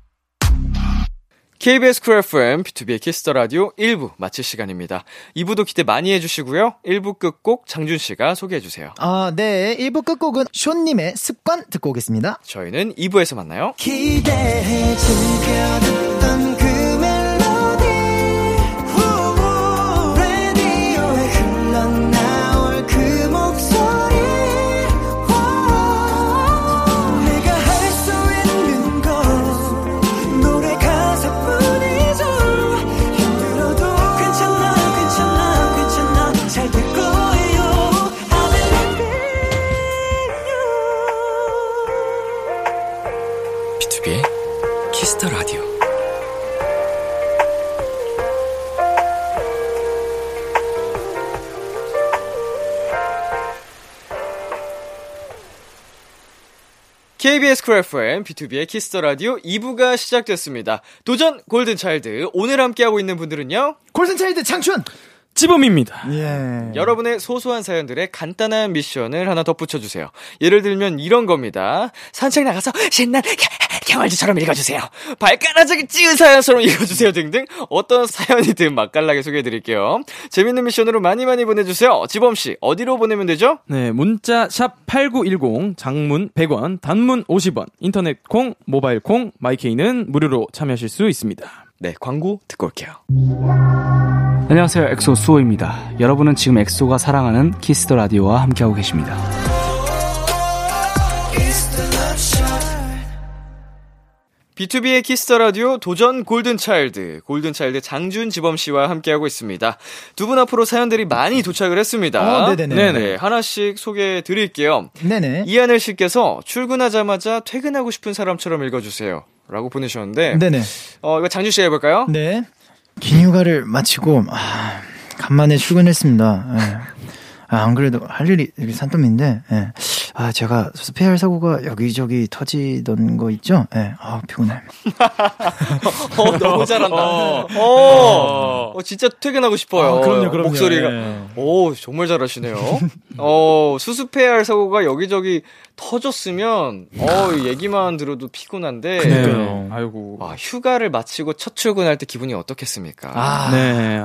KBS 쿨 FM B2B의 키스 더 라디오 1부 마칠 시간입니다. 2부도 기대 많이 해주시고요. 1부 끝곡 장준 씨가 소개해주세요. 네. 1부 끝곡은 쇼님의 습관 듣고 오겠습니다. 저희는 2부에서 만나요. 기대해 즐겨 듣던 그 멜로디 라디오에 흘러나올 그 목소리 내가 할 수 있는 건 노래 라디오. KBS 쿨 FM B2B의 키스 더 라디오 2부가 시작됐습니다. 도전 골든 차일드. 오늘 함께하고 있는 분들은요. 골든 차일드 창춘 지범입니다. 예. 여러분의 소소한 사연들의 간단한 미션을 하나 덧붙여 주세요. 예를 들면 이런 겁니다. 산책 나가서 신난 개월주처럼 읽어주세요. 발가락질 찌은 사연처럼 읽어주세요 등등 어떤 사연이든 맛깔나게 소개해드릴게요. 재밌는 미션으로 많이 보내주세요. 지범씨 어디로 보내면 되죠? 네 문자 샵 8910 장문 100원 단문 50원 인터넷 콩 모바일 콩 마이케이는 무료로 참여하실 수 있습니다. 네 광고 듣고 올게요. 안녕하세요 엑소 수호입니다. 여러분은 지금 엑소가 사랑하는 키스 더 라디오와 함께하고 계십니다. B2B의 키스 더 라디오 도전 골든 차일드 장준 지범 씨와 함께하고 있습니다. 두 분 앞으로 사연들이 많이 도착을 했습니다. 네네. 하나씩 소개해 드릴게요. 네네. 이하늘 씨께서 출근하자마자 퇴근하고 싶은 사람처럼 읽어주세요. 라고 보내셨는데. 네네. 이거 장준 씨가 해볼까요? 네. 긴 휴가를 마치고, 간만에 출근했습니다. 예. 안 그래도 할 일이 여기 산더미인데, 예. 제가 스페셜 사고가 여기저기 터지던 거 있죠? 예. 피곤해. 너무 잘한다. 진짜 퇴근하고 싶어요. 그럼요. 목소리가. 예. 정말 잘하시네요. 수습해야 할 사고가 여기저기 터졌으면, 얘기만 들어도 피곤한데. 그러니까요. 아이고. 휴가를 마치고 첫 출근할 때 기분이 어떻겠습니까? 네.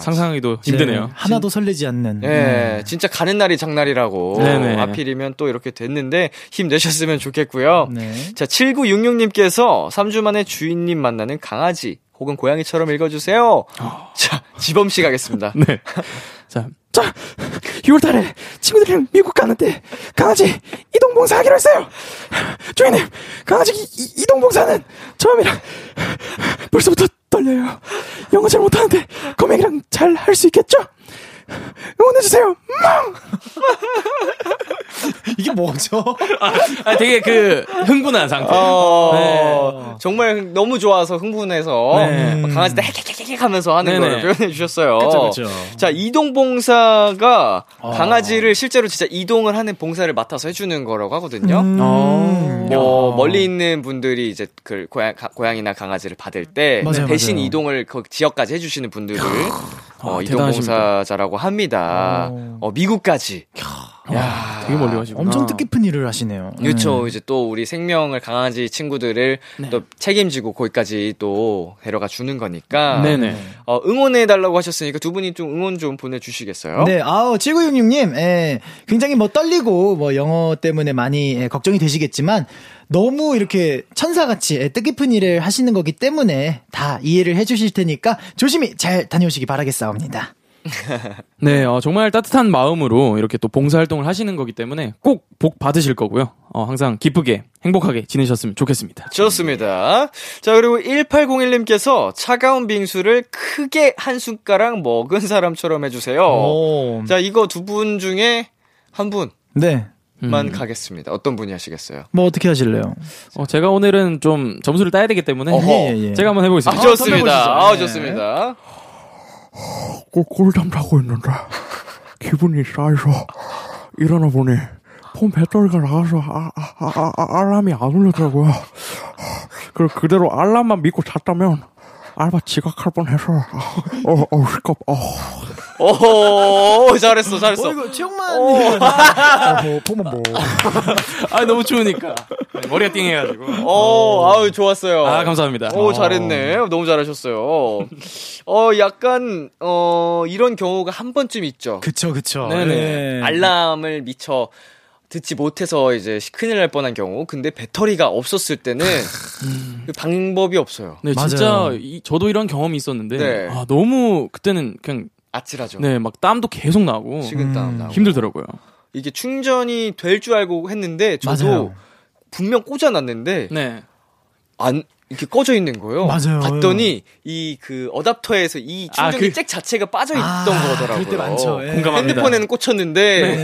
상상하기도 힘드네요. 하나도 설레지 않는. 네. 진짜 가는 날이 장날이라고. 네네. 하필이면 또 이렇게 됐는데 힘내셨으면 좋겠고요. 네. 자, 7966님께서 3주 만에 주인님 만나는 강아지 혹은 고양이처럼 읽어주세요. 자, 지범씨 가겠습니다. 네. 자, 자, 6월달에 친구들이랑 미국 가는데 강아지 이동봉사 하기로 했어요. 주인님, 강아지 이동봉사는 처음이라 벌써부터 떨려요. 영어 잘 못하는데 거맹이랑 잘 할 수 있겠죠? 응원해주세요. 이게 뭐죠? 되게 그 흥분한 상태. 네. 정말 너무 좋아서 흥분해서 네. 강아지들 헥헥헥헥 하면서 하는 네네. 걸 표현해주셨어요. 그렇죠. 자, 이동봉사가 강아지를 실제로 진짜 이동을 하는 봉사를 맡아서 해주는 거라고 하거든요. 뭐 멀리 있는 분들이 이제 그 고양이나 강아지를 받을 때 맞아요, 대신 맞아요. 이동을 그 지역까지 해주시는 분들을. 이동봉사자라고 합니다. 미국까지. 야, 되게 멀리 가시고 엄청 뜻깊은 일을 하시네요. 그렇죠. 네. 이제 또 우리 생명을 강아지 친구들을 네. 또 책임지고 거기까지 또 데려가 주는 거니까. 네네. 응원해달라고 하셨으니까 두 분이 좀 응원 좀 보내주시겠어요? 네. 7966님, 예, 굉장히 뭐 떨리고 뭐 영어 때문에 많이 걱정이 되시겠지만. 너무 이렇게 천사같이 뜻깊은 일을 하시는 거기 때문에 다 이해를 해주실 테니까 조심히 잘 다녀오시기 바라겠사옵니다. 네, 정말 따뜻한 마음으로 이렇게 또 봉사활동을 하시는 거기 때문에 꼭 복 받으실 거고요. 항상 기쁘게 행복하게 지내셨으면 좋겠습니다. 좋습니다. 자, 그리고 1801님께서 차가운 빙수를 크게 한 숟가락 먹은 사람처럼 해주세요. 오. 자, 이거 두 분 중에 한 분. 네. 만 가겠습니다. 어떤 분이 하시겠어요? 뭐 어떻게 하실래요? 제가 오늘은 좀 점수를 따야 되기 때문에 예, 예. 제가 한번 해보겠습니다. 좋습니다. 좋습니다. 꼭 꿀잠 자고 있는데 기분이 싸해서 일어나 보니 폰 배터리가 나가서 알람이 안 울리더라고요. 그대로 알람만 믿고 잤다면 알바 지각할 뻔해서 시끄럽. 오, 잘했어. 이거 체육만. 보면 뭐. 아, 너무 추우니까 머리가 띵해가지고. 아우 좋았어요. 감사합니다. 잘했네. 너무 잘하셨어요. 약간 이런 경우가 한 번쯤 있죠. 그쵸. 네네. 알람을 미처 듣지 못해서 이제 큰일 날 뻔한 경우. 근데 배터리가 없었을 때는 방법이 없어요. 네, 진짜 저도 이런 경험이 있었는데 네. 너무 그때는 그냥. 아찔하죠. 네, 막 땀도 계속 나고. 식은땀 나고. 힘들더라고요. 이게 충전이 될 줄 알고 했는데, 저도 맞아요. 분명 꽂아놨는데, 네. 이렇게 꺼져 있는 거예요. 맞아요. 봤더니, 어댑터에서 이 충전기 잭 자체가 빠져 있던 거더라고요. 그때 많죠. 예. 공감합니다. 핸드폰에는 꽂혔는데,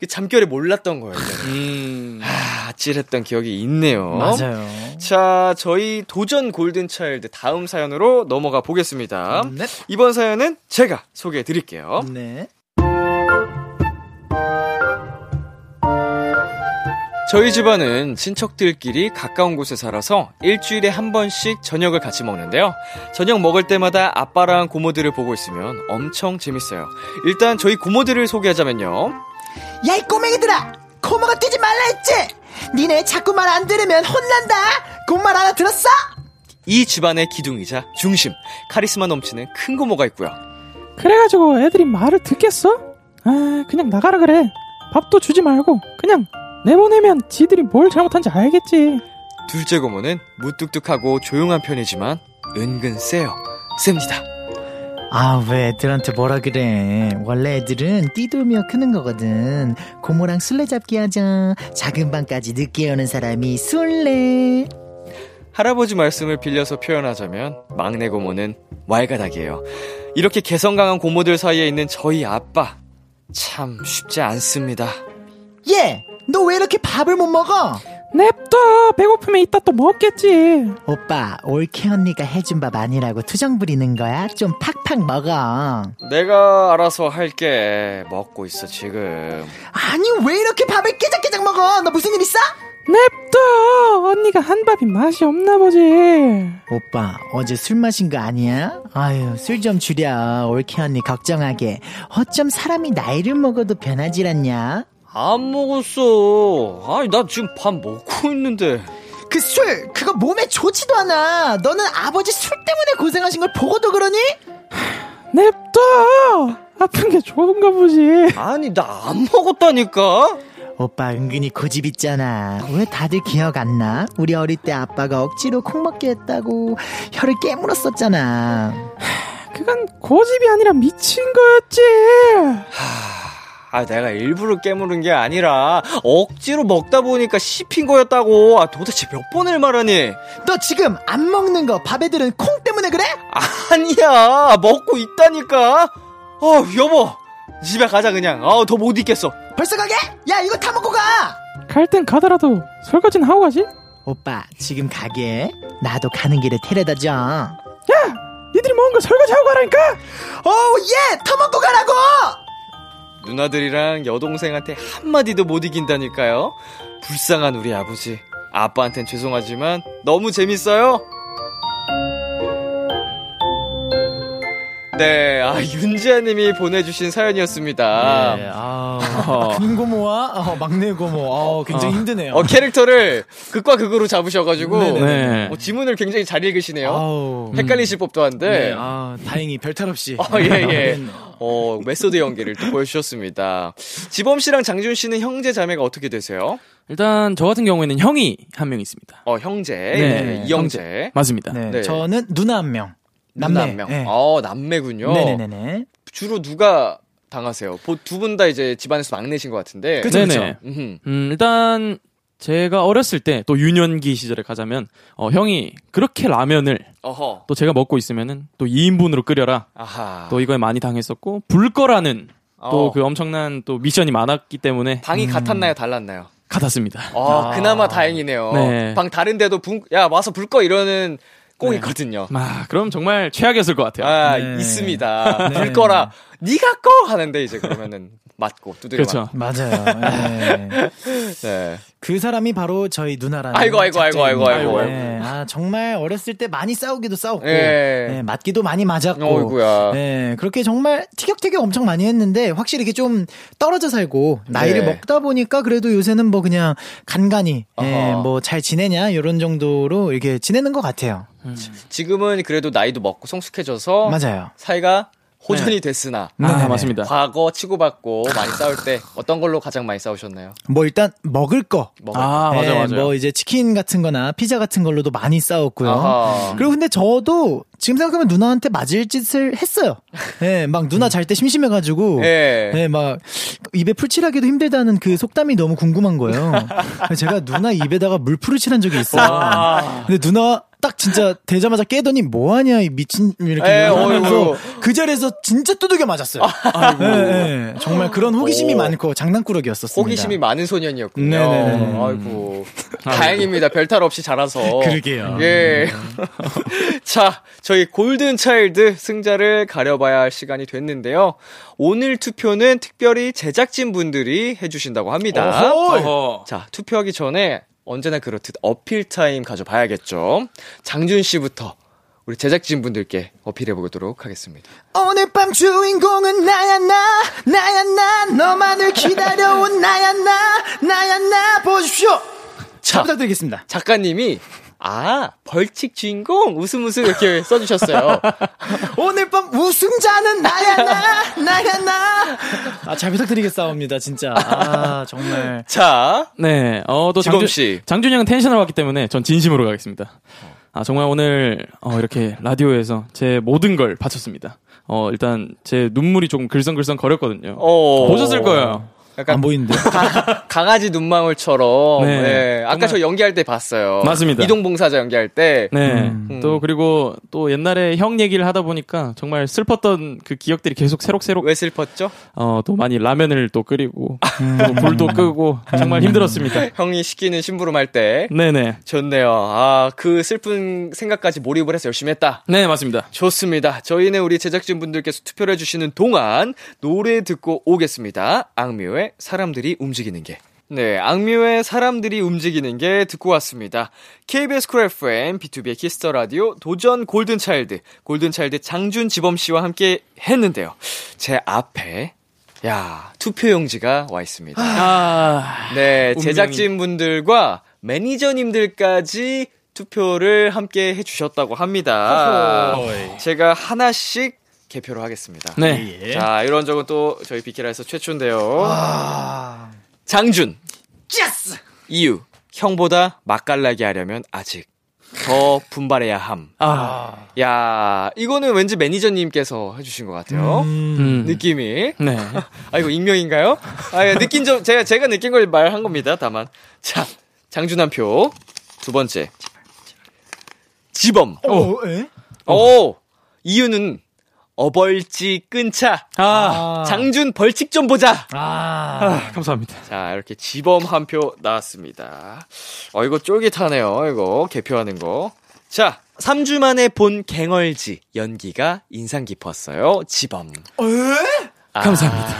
네. 잠결에 몰랐던 거예요. 아찔했던 기억이 있네요. 맞아요. 자, 저희 도전 골든차일드 다음 사연으로 넘어가 보겠습니다. 네. 이번 사연은 제가 소개해 드릴게요. 네. 저희 집안은 친척들끼리 가까운 곳에 살아서 일주일에 한 번씩 저녁을 같이 먹는데요. 저녁 먹을 때마다 아빠랑 고모들을 보고 있으면 엄청 재밌어요. 일단 저희 고모들을 소개하자면요. 야, 이 꼬맹이들아! 고모가 뛰지 말라 했지! 니네 자꾸 말 안 들으면 혼난다. 고말 하나 들었어? 이 집안의 기둥이자 중심, 카리스마 넘치는 큰 고모가 있고요. 그래가지고 애들이 말을 듣겠어? 그냥 나가라 그래. 밥도 주지 말고 그냥 내보내면 지들이 뭘 잘못한지 알겠지. 둘째 고모는 무뚝뚝하고 조용한 편이지만 은근 셉니다. 왜 애들한테 뭐라 그래. 원래 애들은 뛰돌며 크는 거거든. 고모랑 술래잡기 하자. 작은 방까지 늦게 오는 사람이 술래. 할아버지 말씀을 빌려서 표현하자면 막내 고모는 왈가닥이에요. 이렇게 개성 강한 고모들 사이에 있는 저희 아빠, 참 쉽지 않습니다. 예! 너 왜 이렇게 밥을 못 먹어? 냅둬. 배고프면 이따 또 먹겠지. 오빠, 올케 언니가 해준 밥 아니라고 투정 부리는 거야? 좀 팍팍 먹어. 내가 알아서 할게. 먹고 있어 지금. 아니 왜 이렇게 밥을 깨작깨작 먹어? 너 무슨 일 있어? 냅둬. 언니가 한 밥이 맛이 없나 보지. 오빠, 어제 술 마신 거 아니야? 아유, 술 좀 줄여. 올케 언니 걱정하게. 어쩜 사람이 나이를 먹어도 변하질 않냐? 안 먹었어. 아니 나 지금 밥 먹고 있는데. 그 술 그거 몸에 좋지도 않아. 너는 아버지 술 때문에 고생하신 걸 보고도 그러니? 냅둬. 아픈 게 좋은가 보지. 아니 나 안 먹었다니까. 오빠 은근히 고집 있잖아. 왜 다들 기억 안 나? 우리 어릴 때 아빠가 억지로 콩 먹게 했다고 혀를 깨물었었잖아. 이건 고집이 아니라 미친 거였지. 하, 아, 내가 일부러 깨물은 게 아니라 억지로 먹다 보니까 씹힌 거였다고. 아, 도대체 몇 번을 말하니? 너 지금 안 먹는 거 밥 애들은 콩 때문에 그래? 아니야, 먹고 있다니까. 여보, 집에 가자 그냥. 더 못 있겠어. 벌써 가게? 야, 이거 다 먹고 가. 갈 땐 가더라도 설거지는 하고 가지. 오빠, 지금 가게? 나도 가는 길에 데려다줘. 야, 니들이 먹은 거 설거지하고 가라니까. 어우, 예, 더 먹고 가라고. 누나들이랑 여동생한테 한마디도 못 이긴다니까요. 불쌍한 우리 아버지. 아빠한텐 죄송하지만 너무 재밌어요. 네, 아, 윤지아님이 보내주신 사연이었습니다. 네, 큰 고모와 막내 고모, 굉장히 힘드네요. 캐릭터를 극과 극으로 잡으셔가지고 네. 지문을 굉장히 잘 읽으시네요. 헷갈리실 법도 한데. 네, 다행히 별탈 없이. 예. 메소드 연기를 또 보여주셨습니다. 지범 씨랑 장준 씨는 형제 자매가 어떻게 되세요? 일단 저 같은 경우에는 형이 한 명 있습니다. 형제, 네. 이형제, 맞습니다. 네. 네. 저는 누나 한 명. 남매. 네. 남매군요. 네네네. 주로 누가 당하세요? 두 분 다 이제 집안에서 막내신 것 같은데. 그렇죠. 일단 제가 어렸을 때 또 유년기 시절에 가자면 형이 그렇게 라면을 어허. 또 제가 먹고 있으면은 또 2인분으로 끓여라. 아하. 또 이거에 많이 당했었고 불 거라는 또 그 엄청난 또 미션이 많았기 때문에. 방이 같았나요, 달랐나요? 같았습니다. 그나마 다행이네요. 네. 방 다른데도 야 와서 불 꺼 이러는. 꼭 네. 있거든요. 그럼 정말 최악이었을 것 같아요. 네. 있습니다. 불 꺼라. 네가 꺼 하는데 이제 그러면은 맞고 두드려. 그렇죠. 맞아요. 네. 네. 그 사람이 바로 저희 누나라는. 아이고. 네. 정말 어렸을 때 많이 싸우기도 싸웠고, 네. 네, 맞기도 많이 맞았고. 어이구야. 네, 그렇게 정말 티격태격 엄청 많이 했는데 확실히 이게 좀 떨어져 살고 나이를 네. 먹다 보니까 그래도 요새는 뭐 그냥 간간히 네, 뭐 잘 지내냐 이런 정도로 이렇게 지내는 것 같아요. 지금은 그래도 나이도 먹고 성숙해져서 맞아요. 사이가 호전이 네. 됐으나 맞습니다. 과거 치고받고 많이 싸울 때 어떤 걸로 가장 많이 싸우셨나요? 뭐 일단 먹을 거. 네, 맞아요. 뭐 이제 치킨 같은 거나 피자 같은 걸로도 많이 싸웠고요. 그리고 근데 저도 지금 생각하면 누나한테 맞을 짓을 했어요. 네, 막 누나 잘 때 심심해가지고 네, 막 입에 풀칠하기도 힘들다는 그 속담이 너무 궁금한 거예요. 제가 누나 입에다가 물풀을 칠한 적이 있어요. 근데 누나 딱 진짜 되자마자 깨더니 뭐하냐 이 미친 이렇게 하면서 그 자리에서 진짜 두들겨 맞았어요. 네, 정말 그런 호기심이 많고 장난꾸러기였었습니다. 호기심이 많은 소년이었군요. 네네네. 아이고 다행입니다. 별탈 없이 자라서. 그러게요. 예. 자, 저희 골든차일드 승자를 가려봐야 할 시간이 됐는데요. 오늘 투표는 특별히 제작진분들이 해주신다고 합니다. 자, 투표하기 전에 언제나 그렇듯 어필 타임 가져봐야겠죠. 장준 씨부터 우리 제작진분들께 어필해보도록 하겠습니다. 오늘 밤 주인공은 나야 나, 나야 나, 너만을 기다려온 나야 나, 나야 나, 보십시오. 자, 부탁드리겠습니다. 작가님이 벌칙 주인공 웃음 이렇게 써주셨어요. 오늘 밤 우승자는 나야 나, 나야 나. 잘 부탁드리겠사옵니다, 진짜. 정말. 자, 네, 또 지범 씨, 장준이 형은 텐션으로 왔기 때문에 전 진심으로 가겠습니다. 정말 오늘 이렇게 라디오에서 제 모든 걸 바쳤습니다. 일단 제 눈물이 조금 글썽글썽 거렸거든요. 보셨을 거예요. 약간 안 보이는데 강아지 눈망울처럼. 네. 네. 아까 저 연기할 때 봤어요. 맞습니다. 이동봉사자 연기할 때. 네. 또 그리고 또 옛날에 형 얘기를 하다 보니까 정말 슬펐던 그 기억들이 계속 새록새록. 왜 슬펐죠? 또 많이 라면을 또 끓이고 또 불도 끄고 정말 힘들었습니다. 형이 시키는 심부름 할 때. 네네. 좋네요. 그 슬픈 생각까지 몰입을 해서 열심히 했다. 네, 맞습니다. 좋습니다. 저희는 우리 제작진분들께서 투표를 해주시는 동안 노래 듣고 오겠습니다. 악뮤의 사람들이 움직이는 게. 네, 악뮤의 사람들이 움직이는 게 듣고 왔습니다. KBS 쿨 FM, B2B의 키스 더 라디오, 도전 골든차일드, 골든차일드 장준 지범씨와 함께 했는데요. 제 앞에, 투표용지가 와 있습니다. 네, 제작진분들과 매니저님들까지 투표를 함께 해주셨다고 합니다. 제가 하나씩 개표로 하겠습니다. 네. 예. 자, 이런 적은 또 저희 비키라에서 최초인데요. 장준. 예스! 이유. 형보다 맛깔나게 하려면 아직. 더 분발해야 함. 아. 야, 이거는 왠지 매니저님께서 해주신 것 같아요. 느낌이. 네. 아, 이거 익명인가요? 아, 예, 느낀 점, 제가 느낀 걸 말한 겁니다, 다만. 자, 장준환 표. 두 번째. 지범. 오, 에? 오, 이유는 어벌지 끈차. 아. 장준 벌칙 좀 보자. 아, 감사합니다. 자, 이렇게 지범 한 표 나왔습니다. 이거 쫄깃하네요. 이거 개표하는 거. 자, 3주 만에 본 갱얼지. 연기가 인상 깊었어요. 지범. 에? 아. 감사합니다.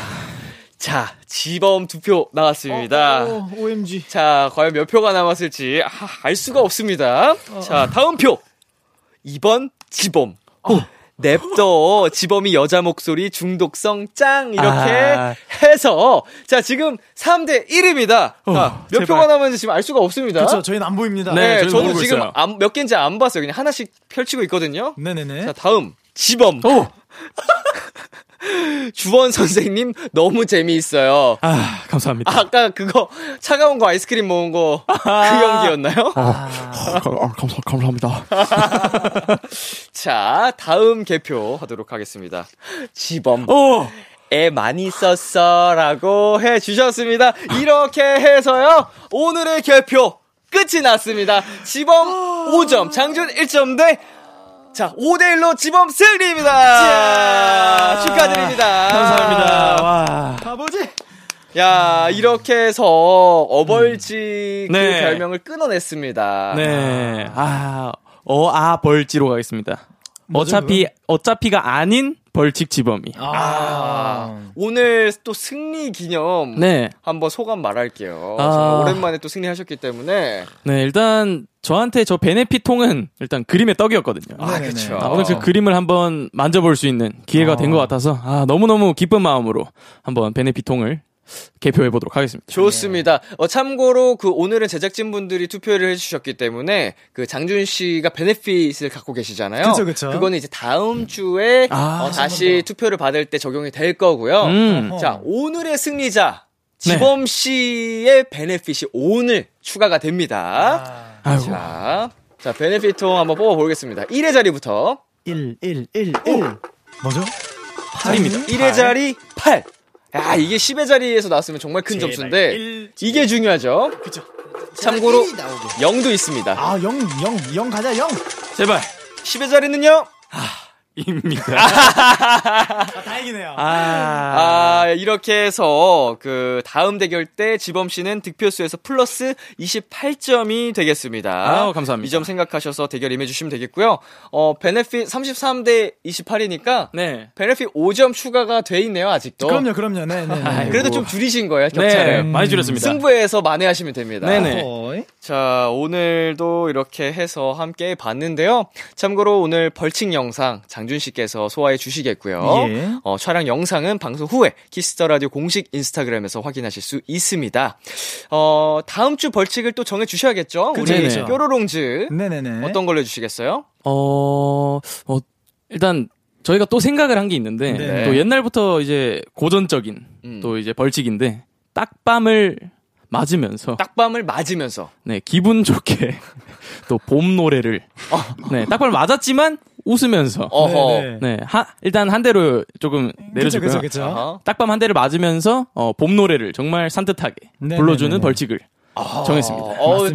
자, 지범 2표 나왔습니다. OMG. 자, 과연 몇 표가 남았을지 알 수가 없습니다. 자, 다음 표. 2번 지범. 냅둬. 지범이 여자 목소리 중독성 짱. 이렇게 해서. 자, 지금 3대 1입니다. 자, 몇 제발. 표가 남았는지 지금 알 수가 없습니다. 그렇죠. 저희는 안 보입니다. 네, 네, 저도 지금 몇 개인지 안 봤어요. 그냥 하나씩 펼치고 있거든요. 네네네. 자, 다음. 지범. 주원 선생님 너무 재미있어요. 아, 감사합니다. 아까 그거 차가운 거 아이스크림 먹은 거 그 연기였나요? 감사합니다. 자, 다음 개표 하도록 하겠습니다. 지범. 애 많이 썼어라고 해주셨습니다. 이렇게 해서요, 오늘의 개표 끝이 났습니다. 지범 5점, 장준 1점 대. 자, 5대1로 지범 승리입니다. 자, 축하드립니다. 감사합니다. 와. 아버지. 야, 이렇게 해서 어벌지 그 별명을 끊어냈습니다. 네. 벌지로 가겠습니다. 어차피가 아닌 벌칙 지범이. 오늘 또 승리 기념. 네. 한번 소감 말할게요. 정말 오랜만에 또 승리하셨기 때문에. 네, 일단 저한테 저 베네핏통은 일단 그림의 떡이었거든요. 아, 그렇죠. 오늘 그 그림을 한번 만져볼 수 있는 기회가 된 것 같아서 너무너무 기쁜 마음으로 한번 베네핏통을 개표해보도록 하겠습니다. 좋습니다. 참고로 그 오늘은 제작진분들이 투표를 해주셨기 때문에 그 장준씨가 베네핏을 갖고 계시잖아요. 그쵸, 그쵸. 그거는 이제 다음 주에 다시 투표를 받을 때 적용이 될 거고요. 자, 오늘의 승리자 지범씨의 베네핏이 오늘 추가가 됩니다. 자, 베네핏통 한번 뽑아보겠습니다. 1의 자리부터 1. 뭐죠? 8입니다. 1의 자리 8. 야, 이게 10의 자리에서 나왔으면 정말 큰 점수인데 1, 이게 중요하죠. 그쵸. 참고로 0도 있습니다. 0 가자. 0 제발. 10의 자리는요? 입니다. 다행이네요. 이렇게 해서 그 다음 대결 때 지범 씨는 득표수에서 플러스 28점이 되겠습니다. 감사합니다. 이 점 생각하셔서 대결 임해주시면 되겠고요. 베네핏 33대 28이니까 네. 베네핏 5점 추가가 돼 있네요, 아직도. 그럼요. 네. 그래도 좀 줄이신 거예요, 격차를. 네, 많이 줄였습니다. 승부에서 만회하시면 됩니다. 네네. 자, 오늘도 이렇게 해서 함께 봤는데요. 참고로 오늘 벌칙 영상 장준 씨께서 소화해 주시겠고요. 예. 촬영 영상은 방송 후에 키스 더 라디오 공식 인스타그램에서 확인하실 수 있습니다. 다음 주 벌칙을 또 정해 주셔야겠죠. 우리 뾰로롱즈 어떤 걸로 해주시겠어요? 일단 저희가 또 생각을 한 게 있는데 또 옛날부터 이제 고전적인 또 이제 벌칙인데 딱밤을 맞으면서 네, 기분 좋게 또 봄 노래를 네, 딱밤을 맞았지만 웃으면서 네, 일단 한 대로 조금 내려주고요. 딱밤 한 대를 맞으면서 봄 노래를 정말 산뜻하게 불러주는 벌칙을 정했습니다.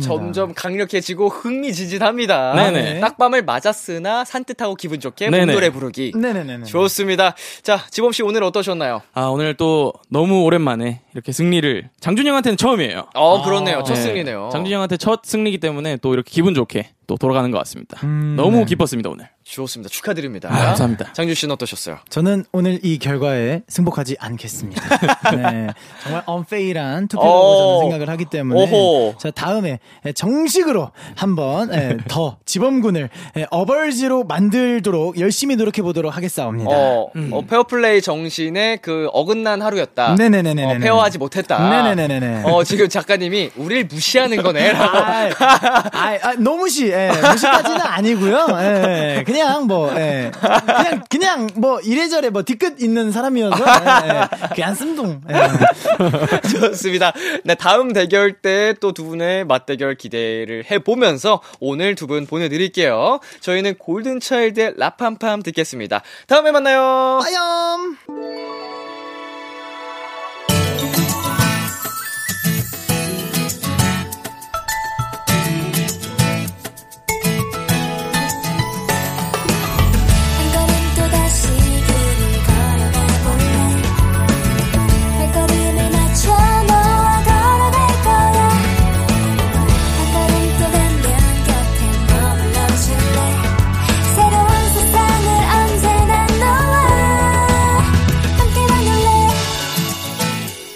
점점 강력해지고 흥미진진합니다. 네네. 딱밤을 맞았으나 산뜻하고 기분 좋게 봄 노래 부르기. 네네네. 좋습니다. 자, 지범 씨 오늘 어떠셨나요? 오늘 또 너무 오랜만에 이렇게 승리를 장준이 형한테는 처음이에요. 그렇네요. 첫 승리네요. 장준이 형한테 첫 승리이기 때문에 또 이렇게 기분 좋게 또 돌아가는 것 같습니다. 너무 기뻤습니다, 오늘. 좋습니다. 축하드립니다. 감사합니다. 장준 씨는 어떠셨어요? 저는 오늘 이 결과에 승복하지 않겠습니다. 네, 정말 unfair한 투표라고 저는 생각을 하기 때문에 자, 다음에 정식으로 한번 더 지범군을 어벌지로 만들도록 열심히 노력해보도록 하겠사옵니다. 페어플레이 정신의 그 어긋난 하루였다. 네네네네. 페어하지 못했다. 네네네네. 지금 작가님이 우릴 무시하는 거네. 너무 시 예, 무식까지는 아니고요. 예, 그냥 뭐, 예, 그냥 뭐 이래저래 뭐 뒤끝 있는 사람이어서 예, 그냥 씀둥. 예. 좋습니다. 네, 다음 대결 때 또 두 분의 맞대결 기대를 해보면서 오늘 두 분 보내드릴게요. 저희는 골든차일드의 라팜팜 듣겠습니다. 다음에 만나요. 빠염.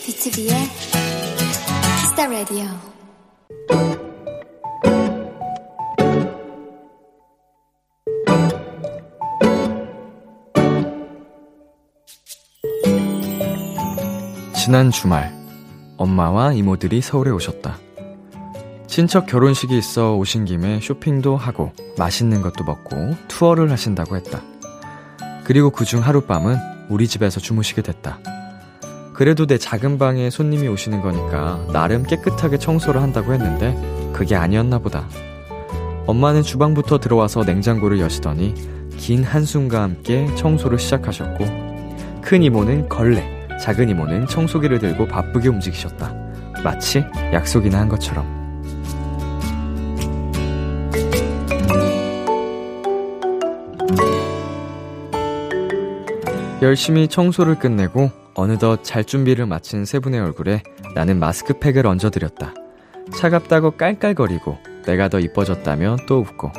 Kiss the Radio. 지난 주말 엄마와 이모들이 서울에 오셨다. 친척 결혼식이 있어 오신 김에 쇼핑도 하고 맛있는 것도 먹고 투어를 하신다고 했다. 그리고 그중 하룻밤은 우리 집에서 주무시게 됐다. 그래도 내 작은 방에 손님이 오시는 거니까 나름 깨끗하게 청소를 한다고 했는데 그게 아니었나 보다. 엄마는 주방부터 들어와서 냉장고를 여시더니 긴 한숨과 함께 청소를 시작하셨고, 큰 이모는 걸레, 작은 이모는 청소기를 들고 바쁘게 움직이셨다. 마치 약속이나 한 것처럼. 열심히 청소를 끝내고 어느덧 잘 준비를 마친 세 분의 얼굴에 나는 마스크팩을 얹어드렸다. 차갑다고 깔깔거리고 내가 더 이뻐졌다며 또 웃고,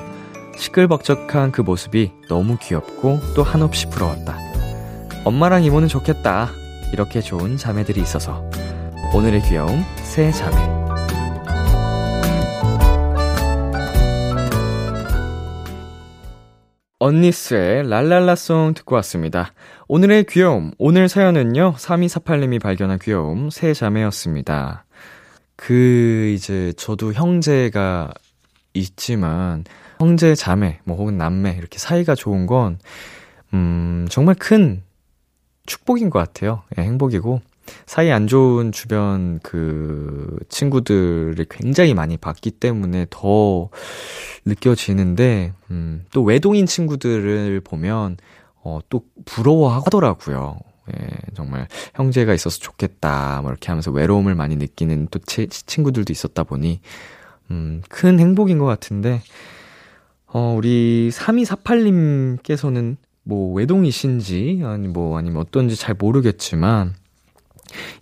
시끌벅적한 그 모습이 너무 귀엽고 또 한없이 부러웠다. 엄마랑 이모는 좋겠다. 이렇게 좋은 자매들이 있어서. 오늘의 귀여움, 새 자매. 언니스의 랄랄라송 듣고 왔습니다. 오늘의 귀여움, 오늘 사연은요 3248님이 발견한 귀여움 세 자매였습니다. 그 이제 저도 형제가 있지만 형제 자매 뭐 혹은 남매 이렇게 사이가 좋은 건 정말 큰 축복인 것 같아요. 예, 행복이고, 사이 안 좋은 주변 그 친구들을 굉장히 많이 봤기 때문에 더 느껴지는데, 또 외동인 친구들을 보면 또 부러워하더라고요. 예, 정말 형제가 있어서 좋겠다 뭐 이렇게 하면서 외로움을 많이 느끼는 또 친구들도 있었다 보니 큰 행복인 것 같은데, 우리 3248님께서는 뭐 외동이신지 아니면 어떤지 잘 모르겠지만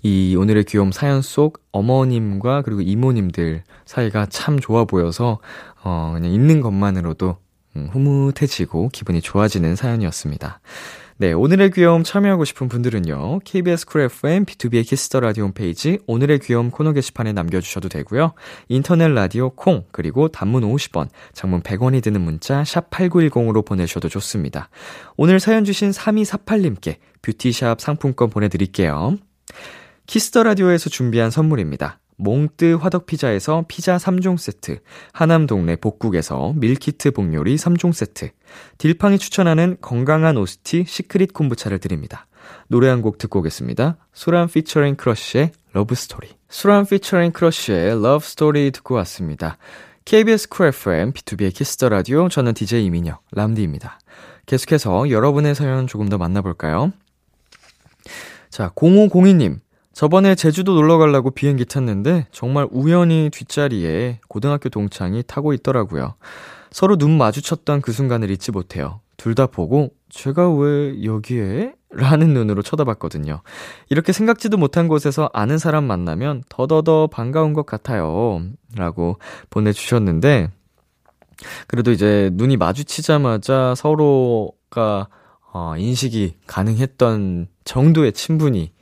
이 오늘의 귀여움 사연 속 어머님과 그리고 이모님들 사이가 참 좋아 보여서 그냥 있는 것만으로도 흐뭇해지고 기분이 좋아지는 사연이었습니다. 네, 오늘의 귀여움 참여하고 싶은 분들은요 KBS 쿨 FM, B2B의 키스 더 라디오 홈페이지 오늘의 귀여움 코너 게시판에 남겨주셔도 되고요, 인터넷 라디오 콩, 그리고 단문 50원, 장문 100원이 드는 문자 샵 8910으로 보내셔도 좋습니다. 오늘 사연 주신 3248님께 뷰티샵 상품권 보내드릴게요. 키스 더 라디오에서 준비한 선물입니다. 몽뜨 화덕피자에서 피자 3종 세트, 하남동네 복국에서 밀키트 복요리 3종 세트, 딜팡이 추천하는 건강한 오스티 시크릿 콤부차를 드립니다. 노래 한 곡 듣고 오겠습니다. 수란 피처링 크러쉬의 러브스토리. 수란 피처링 크러쉬의 러브스토리 듣고 왔습니다. KBS 쿨 FM, B2B의 키스 더 라디오, 저는 DJ 이민혁, 람디입니다. 계속해서 여러분의 사연 조금 더 만나볼까요? 자, 0502님. 저번에 제주도 놀러 가려고 비행기 탔는데 정말 우연히 뒷자리에 고등학교 동창이 타고 있더라고요. 서로 눈 마주쳤던 그 순간을 잊지 못해요. 둘 다 보고 제가 왜 여기에? 라는 눈으로 쳐다봤거든요. 이렇게 생각지도 못한 곳에서 아는 사람 만나면 더더더 반가운 것 같아요. 라고 보내주셨는데, 그래도 이제 눈이 마주치자마자 서로가 인식이 가능했던 정도의 친분이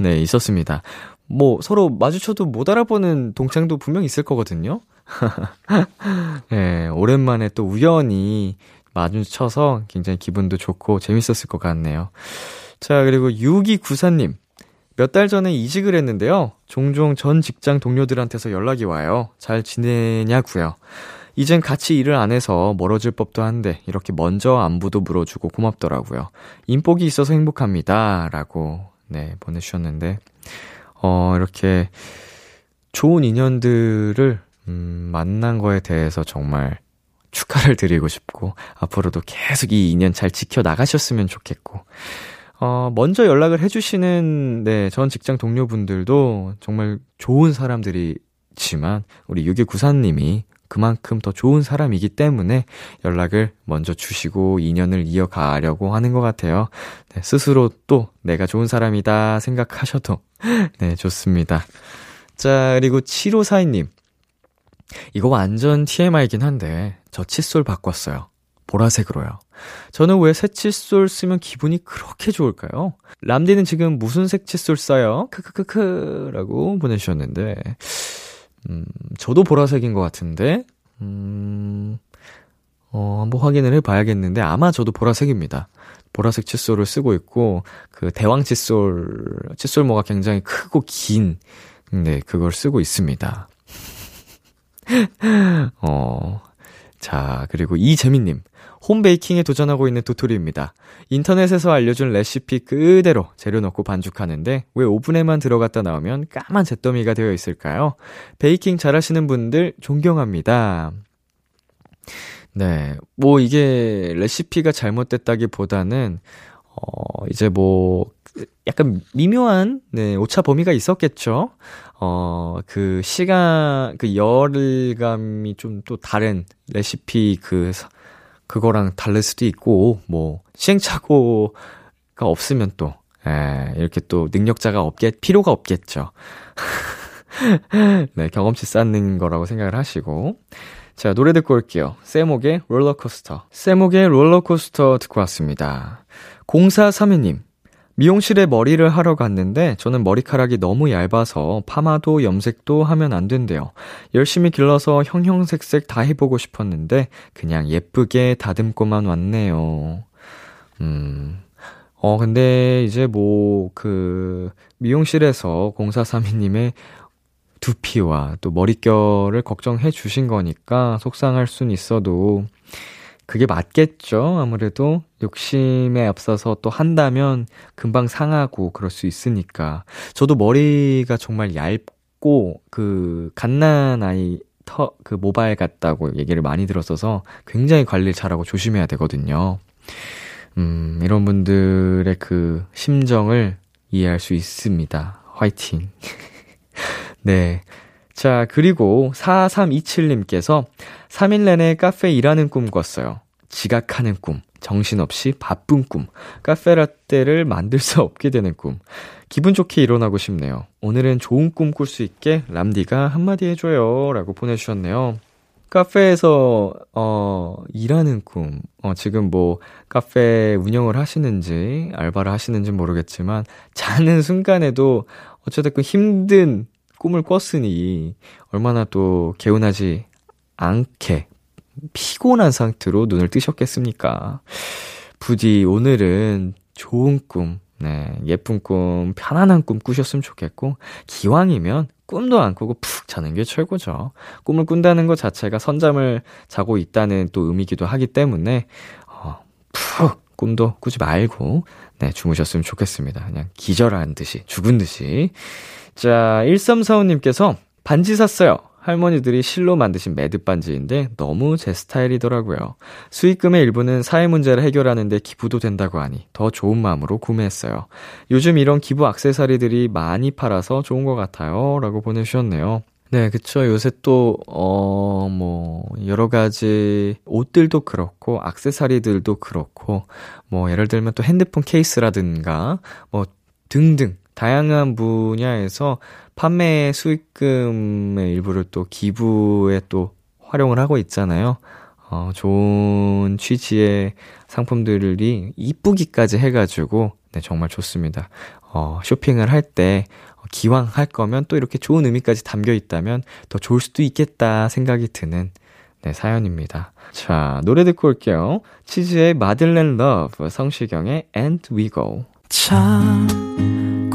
네, 있었습니다. 뭐 서로 마주쳐도 못 알아보는 동창도 분명 있을 거거든요. 네, 오랜만에 또 우연히 마주쳐서 굉장히 기분도 좋고 재밌었을 것 같네요. 자, 그리고 6294님. 몇 달 전에 이직을 했는데요, 종종 전 직장 동료들한테서 연락이 와요. 잘 지내냐고요. 이젠 같이 일을 안 해서 멀어질 법도 한데 이렇게 먼저 안부도 물어주고 고맙더라고요. 인복이 있어서 행복합니다. 라고 네 보내주셨는데 이렇게 좋은 인연들을 만난 거에 대해서 정말 축하를 드리고 싶고 앞으로도 계속 이 인연 잘 지켜나가셨으면 좋겠고 먼저 연락을 해주시는 네, 전 직장 동료분들도 정말 좋은 사람들이지만 우리 6294님이 그만큼 더 좋은 사람이기 때문에 연락을 먼저 주시고 인연을 이어가려고 하는 것 같아요. 네, 스스로 또 내가 좋은 사람이다 생각하셔도 네 좋습니다. 자 그리고 7542님 이거 완전 TMI이긴 한데 저 칫솔 바꿨어요. 보라색으로요. 저는 왜 새 칫솔 쓰면 기분이 그렇게 좋을까요? 람디는 지금 무슨 색 칫솔 써요? 크크크크 라고 보내주셨는데 저도 보라색인 것 같은데 한번 확인을 해봐야겠는데 아마 저도 보라색입니다. 보라색 칫솔을 쓰고 있고 그 대왕 칫솔모가 굉장히 크고 긴 네, 그걸 쓰고 있습니다. 자, 그리고 이재민님. 홈베이킹에 도전하고 있는 도토리입니다. 인터넷에서 알려준 레시피 그대로 재료 넣고 반죽하는데 왜 오븐에만 들어갔다 나오면 까만 잿더미가 되어 있을까요? 베이킹 잘하시는 분들 존경합니다. 네, 뭐 이게 레시피가 잘못됐다기보다는 이제 뭐 약간 미묘한 네, 오차 범위가 있었겠죠. 그 시간 그 열감이 좀 또 다른 레시피 그거랑 다를 수도 있고 뭐 시행착오가 없으면 또 이렇게 또 능력자가 필요가 없겠죠. 네, 경험치 쌓는 거라고 생각을 하시고 자, 노래 듣고 올게요. 세목의 롤러코스터. 세목의 롤러코스터 듣고 왔습니다. 0432님. 미용실에 머리를 하러 갔는데 저는 머리카락이 너무 얇아서 파마도 염색도 하면 안 된대요. 열심히 길러서 형형색색 다 해보고 싶었는데 그냥 예쁘게 다듬고만 왔네요. 근데 이제 뭐 그 미용실에서 0432님의 두피와 또 머릿결을 걱정해 주신 거니까 속상할 순 있어도 그게 맞겠죠. 아무래도 욕심에 앞서서 또 한다면 금방 상하고 그럴 수 있으니까 저도 머리가 정말 얇고 그 갓난아이 그 모발 같다고 얘기를 많이 들었어서 굉장히 관리를 잘하고 조심해야 되거든요. 이런 분들의 그 심정을 이해할 수 있습니다. 화이팅. 네. 자, 그리고 4327님께서 3일 내내 카페 일하는 꿈 꿨어요. 지각하는 꿈, 정신없이 바쁜 꿈, 카페라떼를 만들 수 없게 되는 꿈. 기분 좋게 일어나고 싶네요. 오늘은 좋은 꿈 꿀 수 있게 람디가 한마디 해줘요. 라고 보내주셨네요. 카페에서 일하는 꿈, 지금 뭐 카페 운영을 하시는지 알바를 하시는지 모르겠지만 자는 순간에도 어쨌든 힘든 꿈을 꿨으니 얼마나 또 개운하지 않게 피곤한 상태로 눈을 뜨셨겠습니까? 부디 오늘은 좋은 꿈, 네, 예쁜 꿈, 편안한 꿈 꾸셨으면 좋겠고 기왕이면 꿈도 안 꾸고 푹 자는 게 최고죠. 꿈을 꾼다는 것 자체가 선잠을 자고 있다는 또 의미기도 하기 때문에 푹 꿈도 꾸지 말고 네, 주무셨으면 좋겠습니다. 그냥 기절한 듯이, 죽은 듯이. 자, 1345님께서 반지 샀어요. 할머니들이 실로 만드신 매듭반지인데 너무 제 스타일이더라고요. 수익금의 일부는 사회 문제를 해결하는데 기부도 된다고 하니 더 좋은 마음으로 구매했어요. 요즘 이런 기부 액세서리들이 많이 팔아서 좋은 것 같아요. 라고 보내주셨네요. 네, 그쵸. 요새 또, 여러 가지 옷들도 그렇고, 액세서리들도 그렇고, 뭐, 예를 들면 또 핸드폰 케이스라든가, 뭐, 등등. 다양한 분야에서 판매 수익금의 일부를 또 기부에 또 활용을 하고 있잖아요. 좋은 취지의 상품들이 이쁘기까지 해가지고 네, 정말 좋습니다. 쇼핑을 할 때 기왕 할 거면 또 이렇게 좋은 의미까지 담겨 있다면 더 좋을 수도 있겠다 생각이 드는 네, 사연입니다. 자, 노래 듣고 올게요. 치즈의 마들렌 러브, 성시경의 And We Go. 참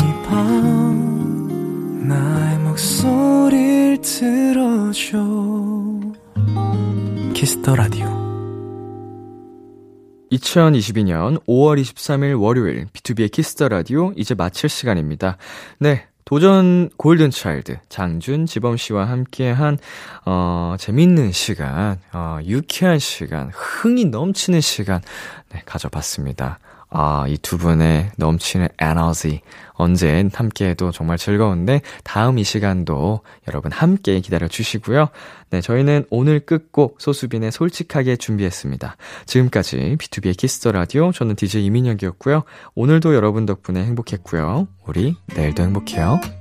이 밤 나의 목소리를 들어줘. 키스 더 라디오 2022년 5월 23일 월요일 B2B의 키스 더 라디오 이제 마칠 시간입니다. 네, 도전 골든 차일드 장준, 지범 씨와 함께한 재밌는 시간, 유쾌한 시간, 흥이 넘치는 시간 네, 가져봤습니다. 아, 이 두 분의 넘치는 에너지 언제 함께해도 정말 즐거운데 다음 이 시간도 여러분 함께 기다려주시고요. 네, 저희는 오늘 끝곡 소수빈의 솔직하게 준비했습니다. 지금까지 B2B의 키스 더 라디오 저는 DJ 이민혁이었고요. 오늘도 여러분 덕분에 행복했고요. 우리 내일도 행복해요.